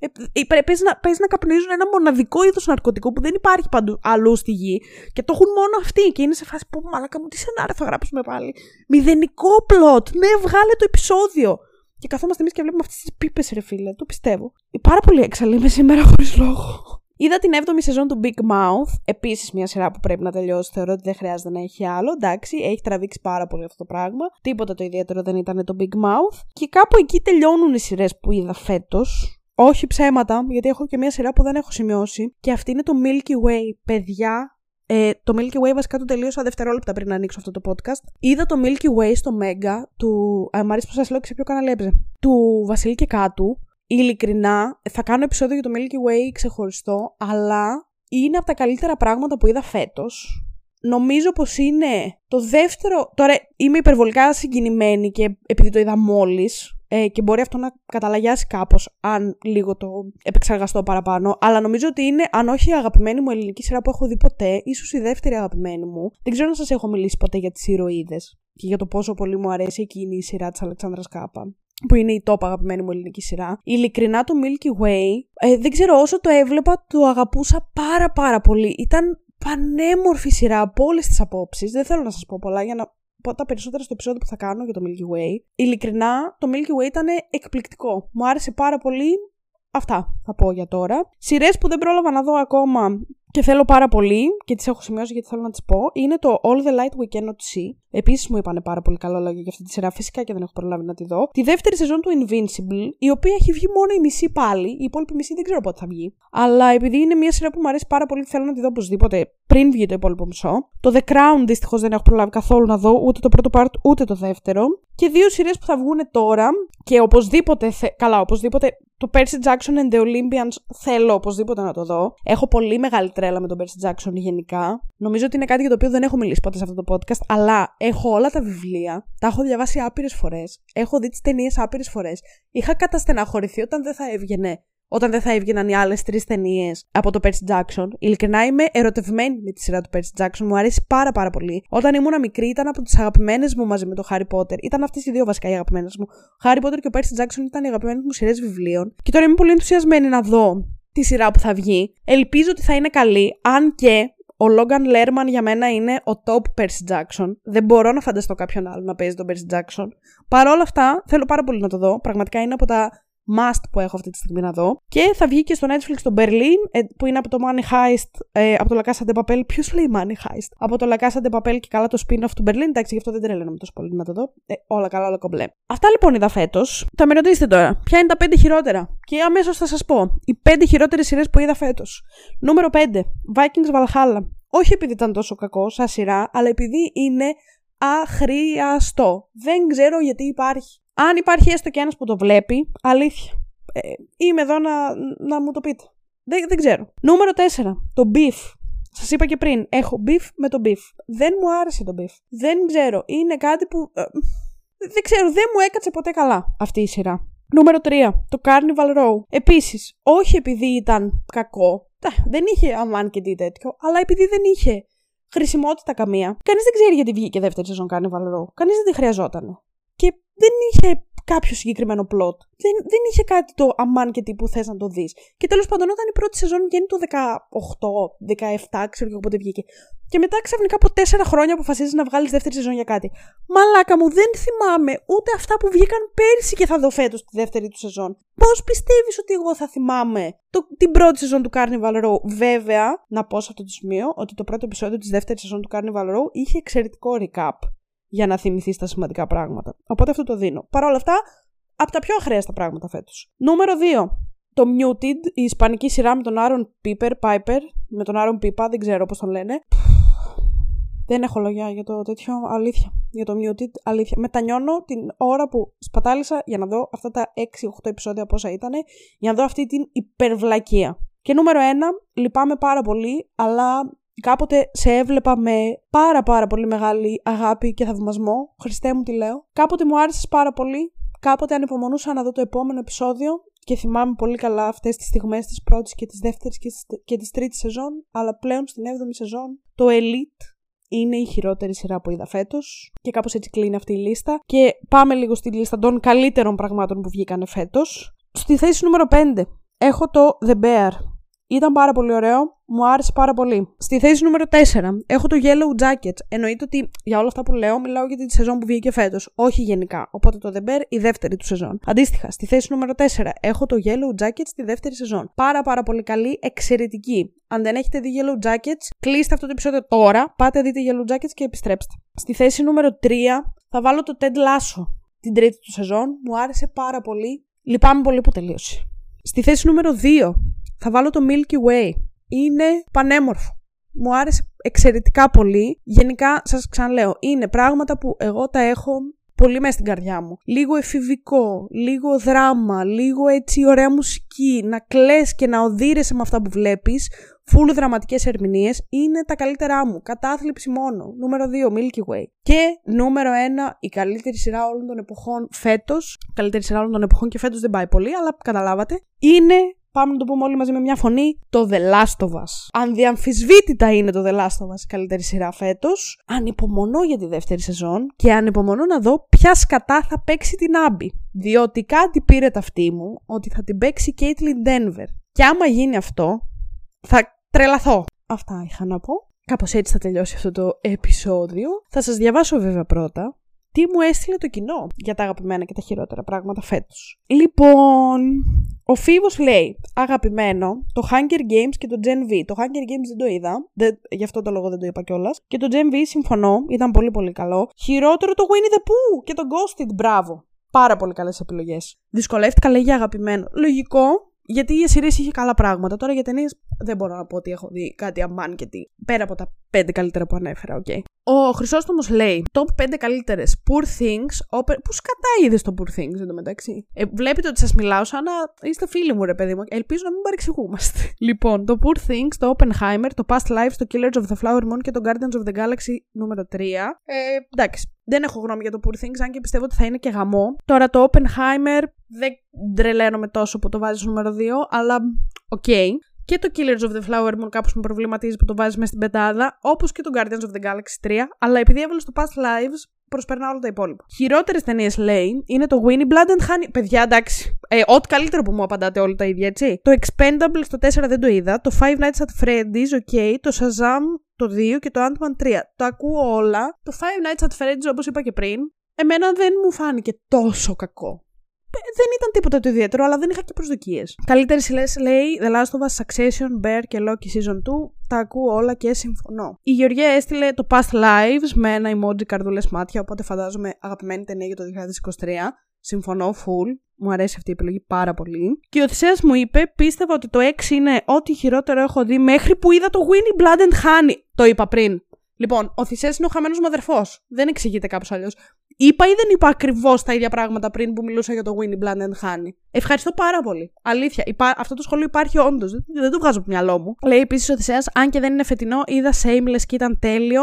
Ε, Παίζει να, να καπνίζουν ένα μοναδικό είδος ναρκωτικού που δεν υπάρχει παντού αλλού στη γη και το έχουν μόνο αυτοί. Και είναι σε φάση που, μαλάκα μου, τι σενάριο θα γράψουμε πάλι. Μηδενικό πλότ. Ναι, βγάλε το επεισόδιο. Και καθόμαστε εμείς και βλέπουμε αυτές τις πίπες, ρε φίλε. Το πιστεύω. Πάρα πολύ έξαλλη είμαι σήμερα χωρίς λόγο. Είδα την έβδομη σεζόν του Big Mouth. Επίσης, μια σειρά που πρέπει να τελειώσει. Θεωρώ ότι δεν χρειάζεται να έχει άλλο. Εντάξει, έχει τραβήξει πάρα πολύ αυτό το πράγμα. Τίποτα το ιδιαίτερο δεν ήταν το Big Mouth. Και κάπου εκεί τελειώνουν οι σειρές που είδα φέτος. Όχι ψέματα, γιατί έχω και μια σειρά που δεν έχω σημειώσει. Και αυτή είναι το Milky Way, παιδιά. Ε, το Milky Way βασικά το τελείωσα δευτερόλεπτα πριν να ανοίξω αυτό το podcast. Είδα το Milky Way στο Mega του. Ε, μ' αρέσει που σας λέω και σε ποιο κανάλι έπαιζε. Του Βασιλική Κάτου. Ειλικρινά, θα κάνω επεισόδιο για το Milky Way ξεχωριστό, αλλά είναι από τα καλύτερα πράγματα που είδα φέτος. Νομίζω πως είναι το δεύτερο. Τώρα είμαι υπερβολικά συγκινημένη και επειδή το είδα μόλις. Και μπορεί αυτό να καταλαγιάσει κάπως αν λίγο το επεξεργαστώ παραπάνω. Αλλά νομίζω ότι είναι, αν όχι η αγαπημένη μου ελληνική σειρά που έχω δει ποτέ, ίσως η δεύτερη αγαπημένη μου. Δεν ξέρω αν σας έχω μιλήσει ποτέ για τις ηρωίδες και για το πόσο πολύ μου αρέσει εκείνη η σειρά της Αλεξάνδρας Κάππα, που είναι η top αγαπημένη μου ελληνική σειρά. Ειλικρινά το Milky Way, ε, δεν ξέρω, όσο το έβλεπα το αγαπούσα πάρα πάρα πολύ. Ήταν πανέμορφη σειρά από όλες τις απόψεις. Δεν θέλω να σας πω πολλά για να... τα περισσότερα στο επεισόδιο που θα κάνω για το Milky Way. Ειλικρινά, το Milky Way ήταν εκπληκτικό. Μου άρεσε πάρα πολύ. Αυτά θα πω για τώρα. Σειρές που δεν πρόλαβα να δω ακόμα και θέλω πάρα πολύ και τις έχω σημειώσει γιατί θέλω να τις πω, είναι το All the Light We Cannot See. Επίσης μου είπανε πάρα πολύ καλό λόγια για αυτή τη σειρά, φυσικά και δεν έχω προλάβει να τη δω. Τη δεύτερη σεζόν του Invincible, η οποία έχει βγει μόνο η μισή πάλι, η υπόλοιπη μισή δεν ξέρω πότε θα βγει. Αλλά επειδή είναι μια σειρά που μου αρέσει πάρα πολύ, θέλω να τη δω οπωσδήποτε πριν βγει το υπόλοιπο μισό. Το The Crown δυστυχώς δεν έχω προλάβει καθόλου να δω ούτε το πρώτο part ούτε το δεύτερο. Και δύο σειρές που θα βγουν τώρα και οπωσδήποτε. Θε... Καλά, οπωσδήποτε. Το Percy Jackson and the Olympians θέλω οπωσδήποτε να το δω. Έχω πολύ μεγάλη τρέλα με τον Percy Jackson γενικά. Νομίζω ότι είναι κάτι για το οποίο δεν έχω μιλήσει ποτέ σε αυτό το podcast, αλλά έχω όλα τα βιβλία, τα έχω διαβάσει άπειρες φορές, έχω δει τις ταινίες άπειρες φορές. Είχα καταστεναχωρηθεί όταν δεν θα έβγαινε. Όταν δεν θα έβγαιναν οι άλλες τρεις ταινίες από το Percy Jackson. Ειλικρινά είμαι ερωτευμένη με τη σειρά του Percy Jackson. Μου αρέσει πάρα πάρα πολύ. Όταν ήμουν μικρή ήταν από τις αγαπημένες μου μαζί με το Harry Potter. Ήταν αυτές οι δύο βασικά οι αγαπημένες μου. Harry Potter και ο Percy Jackson ήταν οι αγαπημένες μου σειρές βιβλίων. Και τώρα είμαι πολύ ενθουσιασμένη να δω τη σειρά που θα βγει. Ελπίζω ότι θα είναι καλή, αν και ο Logan Lerman για μένα είναι ο top Percy Jackson. Δεν μπορώ να φανταστώ κάποιον άλλο να παίζει τον Percy Jackson. Παρ' όλα αυτά θέλω πάρα πολύ να το δω. Πραγματικά είναι από τα must που έχω αυτή τη στιγμή να δω. Και θα βγει και στο Netflix το Berlin, που είναι από το Money Heist, ε, από το La Casa de Papel. Ποιος λέει Money Heist? Από το La Casa de Papel και καλά το spin-off του Berlin. Εντάξει, γι' αυτό δεν τρελαίνομαι τόσο πολύ να το δω. Ε, όλα καλά, όλα κομπλέ. Αυτά λοιπόν είδα φέτος. Θα με ρωτήσετε τώρα, ποια είναι τα πέντε χειρότερα? Και αμέσως θα σας πω, οι πέντε χειρότερες σειρές που είδα φέτος. Νούμερο πέντε, Vikings Valhalla. Όχι επειδή ήταν τόσο κακό σαν σειρά, αλλά επειδή είναι αχρίαστο. Δεν ξέρω γιατί υπάρχει. Αν υπάρχει έστω και ένας που το βλέπει, αλήθεια, ε, είμαι εδώ να, να μου το πείτε. Δεν, δεν ξέρω. Νούμερο τέσσερα. Το beef. Σας είπα και πριν, έχω beef με το beef. Δεν μου άρεσε το beef. Δεν ξέρω. Είναι κάτι που... Ε, δεν ξέρω. Δεν μου έκατσε ποτέ καλά αυτή η σειρά. Νούμερο τρία. Το Carnival Row. Επίσης, όχι επειδή ήταν κακό. Δεν είχε αμάν και τι τέτοιο, αλλά επειδή δεν είχε χρησιμότητα καμία. Κανείς δεν ξέρει γιατί βγήκε δεύτερη σεζόν Carnival Row. Κανείς δεν τη χρειαζόταν. Και δεν είχε κάποιο συγκεκριμένο plot. Δεν, δεν είχε κάτι το αμάν και τι που θες να το δεις. Και τέλος πάντων, όταν η πρώτη σεζόν βγαίνει το δεκαοκτώ, δεκαεπτά, ξέρω εγώ πότε βγήκε. Και μετά ξαφνικά από τέσσερα χρόνια αποφασίζεις να βγάλεις δεύτερη σεζόν για κάτι. Μαλάκα μου, δεν θυμάμαι ούτε αυτά που βγήκαν πέρσι και θα δω φέτος τη δεύτερη του σεζόν. Πώς πιστεύεις ότι εγώ θα θυμάμαι το, την πρώτη σεζόν του Carnival Row? Βέβαια, να πω σε αυτό το σημείο ότι το πρώτο επεισόδιο της δεύτερης σεζόν του Carnival Row είχε εξαιρετικό recap. Για να θυμηθείς τα σημαντικά πράγματα. Οπότε αυτό το δίνω. Παρ' όλα αυτά, από τα πιο αχρέαστα πράγματα φέτος. Νούμερο δύο. Το Muted, η ισπανική σειρά με τον Άρον Piper, Piper, με τον Άρον Πίπα, δεν ξέρω πώς τον λένε. Δεν έχω λόγια για το τέτοιο, αλήθεια. Για το Muted, αλήθεια. Μετανιώνω την ώρα που σπατάλησα για να δω αυτά τα έξι οχτώ επεισόδια από όσα ήταν, για να δω αυτή την υπερβλακία. Και νούμερο ένα, λυπάμαι πάρα πολύ, αλλά... Κάποτε σε έβλεπα με πάρα πάρα πολύ μεγάλη αγάπη και θαυμασμό. Χριστέ μου τι λέω. Κάποτε μου άρεσες πάρα πολύ. Κάποτε ανυπομονούσα να δω το επόμενο επεισόδιο. Και θυμάμαι πολύ καλά αυτές τις στιγμές της πρώτης και της δεύτερης και της τρίτης σεζόν. Αλλά πλέον στην έβδομη σεζόν το Elite είναι η χειρότερη σειρά που είδα φέτος. Και κάπως έτσι κλείνει αυτή η λίστα. Και πάμε λίγο στη λίστα των καλύτερων πραγμάτων που βγήκανε φέτος. Στη θέση νούμερο πέντε έχω το The Bear. Ήταν πάρα πολύ ωραίο, μου άρεσε πάρα πολύ. Στη θέση νούμερο τέσσερα έχω το Yellow Jackets. Εννοείται ότι για όλα αυτά που λέω, μιλάω για τη σεζόν που βγήκε φέτος, όχι γενικά. Οπότε το The Bear, η δεύτερη του σεζόν. Αντίστοιχα, στη θέση νούμερο τέσσερα έχω το Yellow Jackets, τη δεύτερη σεζόν. Πάρα πάρα πολύ καλή, εξαιρετική. Αν δεν έχετε δει Yellow Jackets, κλείστε αυτό το επεισόδιο τώρα, πάτε δείτε Yellow Jackets και επιστρέψτε. Στη θέση νούμερο τρία θα βάλω το Ted Lasso, την τρίτη του σεζόν. Μου άρεσε πάρα πολύ. Λυπάμαι πολύ που τελείωσε. Στη θέση νούμερο δύο. Θα βάλω το Milky Way. Είναι πανέμορφο. Μου άρεσε εξαιρετικά πολύ. Γενικά, σας ξαναλέω, είναι πράγματα που εγώ τα έχω πολύ μέσα στην καρδιά μου. Λίγο εφηβικό, λίγο δράμα, λίγο έτσι ωραία μουσική, να κλαις και να οδύρεσαι με αυτά που βλέπεις. Φουλ δραματικές ερμηνείες. Είναι τα καλύτερά μου. Κατάθλιψη μόνο. Νούμερο δύο, Milky Way. Και νούμερο ένα, η καλύτερη σειρά όλων των εποχών φέτος. Καλύτερη σειρά όλων των εποχών και φέτος δεν πάει πολύ, αλλά καταλάβατε. Είναι... Πάμε να το πούμε όλοι μαζί με μια φωνή. Το The Last of Us. Ανδιαμφισβήτητα είναι το The Last of Us η καλύτερη σειρά φέτος. Ανυπομονώ για τη δεύτερη σεζόν και ανυπομονώ να δω ποια σκατά θα παίξει την Άμπη. Διότι κάτι πήρε ταυτή μου ότι θα την παίξει η Caitlyn Denver. Και άμα γίνει αυτό, θα τρελαθώ. Αυτά είχα να πω. Κάπως έτσι θα τελειώσει αυτό το επεισόδιο. Θα σας διαβάσω βέβαια πρώτα τι μου έστειλε το κοινό για τα αγαπημένα και τα χειρότερα πράγματα φέτος. Λοιπόν, ο Φίβος λέει, αγαπημένο, το Hunger Games και το Gen V. Το Hunger Games δεν το είδα, δεν, γι' αυτό το λόγο δεν το είπα κιόλας. Και το Gen V συμφωνώ, ήταν πολύ πολύ καλό. Χειρότερο το Winnie the Pooh και το Ghosted, μπράβο. Πάρα πολύ καλές επιλογές. Δυσκολεύτηκα λέει για αγαπημένο. Λογικό. Γιατί η σειρά είχε καλά πράγματα. Τώρα για ταινίες δεν μπορώ να πω ότι έχω δει κάτι αμάν και τι. Πέρα από τα πέντε καλύτερα που ανέφερα, οκ. Okay. Ο Χρυσόστομος λέει: Top πέντε καλύτερες. Poor Things. Oper... Πού σκατά είδες το Poor Things εντωμεταξύ. Ε, βλέπετε ότι σας μιλάω σαν να είστε φίλοι μου, ρε παιδί μου. Ελπίζω να μην παρεξηγούμαστε. Λοιπόν, το Poor Things, το Oppenheimer, το Past Lives, το Killers of the Flower Moon και το Guardians of the Galaxy νούμερο τρία. Ε, εντάξει. Δεν έχω γνώμη για το Poor Things, αν και πιστεύω ότι θα είναι και γαμό. Τώρα το Oppenheimer δεν τρελαίνομαι τόσο που το βάζεις νούμερο δύο, αλλά οκ. Okay. Και το Killers of the Flower Moon κάπως με προβληματίζει που το βάζεις μέσα στην πεντάδα, όπως και το Guardians of the Galaxy τρία, αλλά επειδή έβαλε το Past Lives, προσπερνά όλα τα υπόλοιπα. Χειρότερες ταινίες λέει είναι το Winnie Blood and Honey. Παιδιά, εντάξει. Ε, ό,τι καλύτερο που μου απαντάτε όλα τα ίδια, έτσι. Το Expendables το τέσσερα δεν το είδα. Το Five Nights at Freddy's, ok. Το Shazam το δύο και το Ant-Man τρία. Το ακούω όλα. Το Five Nights at Freddy's, όπως είπα και πριν, εμένα δεν μου φάνηκε τόσο κακό. Δεν ήταν τίποτα το ιδιαίτερο, αλλά δεν είχα και προσδοκίες. Καλύτερες σειρές λέει The Last of Us, Succession, Bear και Loki Season δύο. Τα ακούω όλα και συμφωνώ. Η Γεωργία έστειλε το Past Lives με ένα emoji καρδούλες μάτια, οπότε φαντάζομαι αγαπημένη ταινία για το δύο χιλιάδες είκοσι τρία. Συμφωνώ, full. μου αρέσει αυτή η επιλογή πάρα πολύ. Και ο Θησέας μου είπε, πίστευα ότι το έξι είναι ό,τι χειρότερο έχω δει μέχρι που είδα το Winnie Blood and Honey. Το είπα πριν. Λοιπόν, ο Θησέας είναι ο χαμένος μου αδερφός. Δεν εξηγείται κάπως αλλιώς. Είπα ή δεν είπα ακριβώς τα ίδια πράγματα πριν που μιλούσα για το Winnie Blood and Honey? Ευχαριστώ πάρα πολύ. Αλήθεια. Υπά... Αυτό το σχολείο υπάρχει όντως. Δεν, δεν το βγάζω από το μυαλό μου. Λέει επίσης ο Θησέας, αν και δεν είναι φετινό, είδα Shameless και ήταν τέλειο.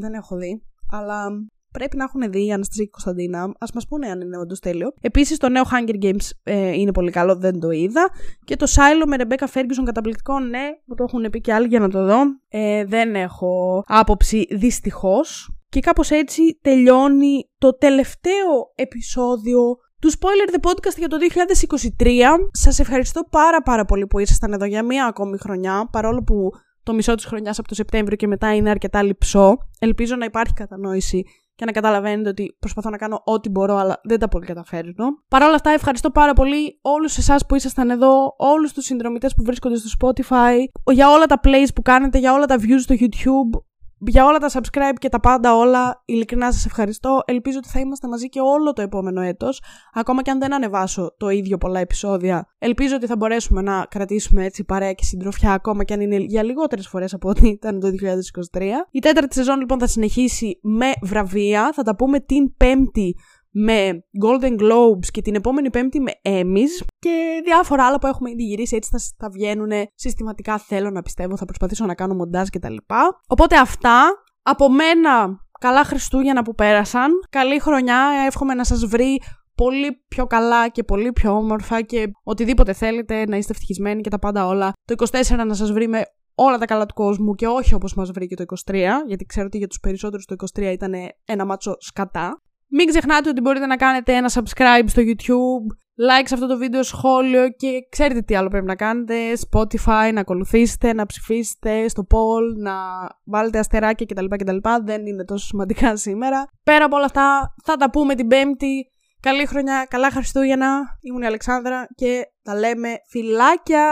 Δεν έχω δει, αλλά. Πρέπει να έχουν δει η Αναστασία και η Κωνσταντίνα. Ας μας πούνε αν είναι όντως τέλειο. Επίσης το νέο Hunger Games ε, είναι πολύ καλό, δεν το είδα. Και το Silo με Ρεμπέκα Ferguson καταπληκτικό, ναι, μου το έχουν πει και άλλοι για να το δω. Ε, δεν έχω άποψη, δυστυχώς. Και κάπως έτσι τελειώνει το τελευταίο επεισόδιο του Spoiler The Podcast για το δύο χιλιάδες είκοσι τρία. Σας ευχαριστώ πάρα πάρα πολύ που ήσασταν εδώ για μία ακόμη χρονιά, παρόλο που το μισό της χρονιάς από το Σεπτέμβριο και μετά είναι αρκετά λειψό. Ελπίζω να υπάρχει κατανόηση και να καταλαβαίνετε ότι προσπαθώ να κάνω ό,τι μπορώ, αλλά δεν τα πολύ καταφέρνω. Παρ' όλα αυτά, ευχαριστώ πάρα πολύ όλους εσάς που ήσασταν εδώ, όλους τους συνδρομητές που βρίσκονται στο Spotify, για όλα τα plays που κάνετε, για όλα τα views στο YouTube, για όλα τα subscribe και τα πάντα όλα. Ειλικρινά σας ευχαριστώ. Ελπίζω ότι θα είμαστε μαζί και όλο το επόμενο έτος. Ακόμα και αν δεν ανεβάσω το ίδιο πολλά επεισόδια, ελπίζω ότι θα μπορέσουμε να κρατήσουμε έτσι παρέα και συντροφιά, ακόμα και αν είναι για λιγότερες φορές από ό,τι ήταν το δύο χιλιάδες είκοσι τρία. Η τέταρτη σεζόν λοιπόν θα συνεχίσει με βραβεία. Θα τα πούμε την Πέμπτη με Golden Globes και την επόμενη Πέμπτη με Emmys και διάφορα άλλα που έχουμε ήδη γυρίσει, έτσι θα, θα βγαίνουν συστηματικά, θέλω να πιστεύω, θα προσπαθήσω να κάνω μοντάζ και τα λοιπά. Οπότε αυτά, από μένα καλά Χριστούγεννα που πέρασαν, καλή χρονιά, εύχομαι να σας βρει πολύ πιο καλά και πολύ πιο όμορφα και οτιδήποτε θέλετε, να είστε ευτυχισμένοι και τα πάντα όλα. Το είκοσι τέσσερα να σας βρει με όλα τα καλά του κόσμου και όχι όπως μας βρήκε το είκοσι τρία, γιατί ξέρω ότι για τους περισσότερους το είκοσι τρία ήταν ένα μάτσο σκατά. Μην ξεχνάτε ότι μπορείτε να κάνετε ένα subscribe στο YouTube, like σε αυτό το βίντεο, σχόλιο και ξέρετε τι άλλο πρέπει να κάνετε, Spotify, να ακολουθήσετε, να ψηφίσετε στο poll, να βάλετε αστεράκια κτλ, κτλ. Δεν είναι τόσο σημαντικά σήμερα. Πέρα από όλα αυτά θα τα πούμε την Πέμπτη. Καλή χρονιά, καλά Χριστούγεννα. Ήμουν η Αλεξάνδρα και τα λέμε. Φιλάκια!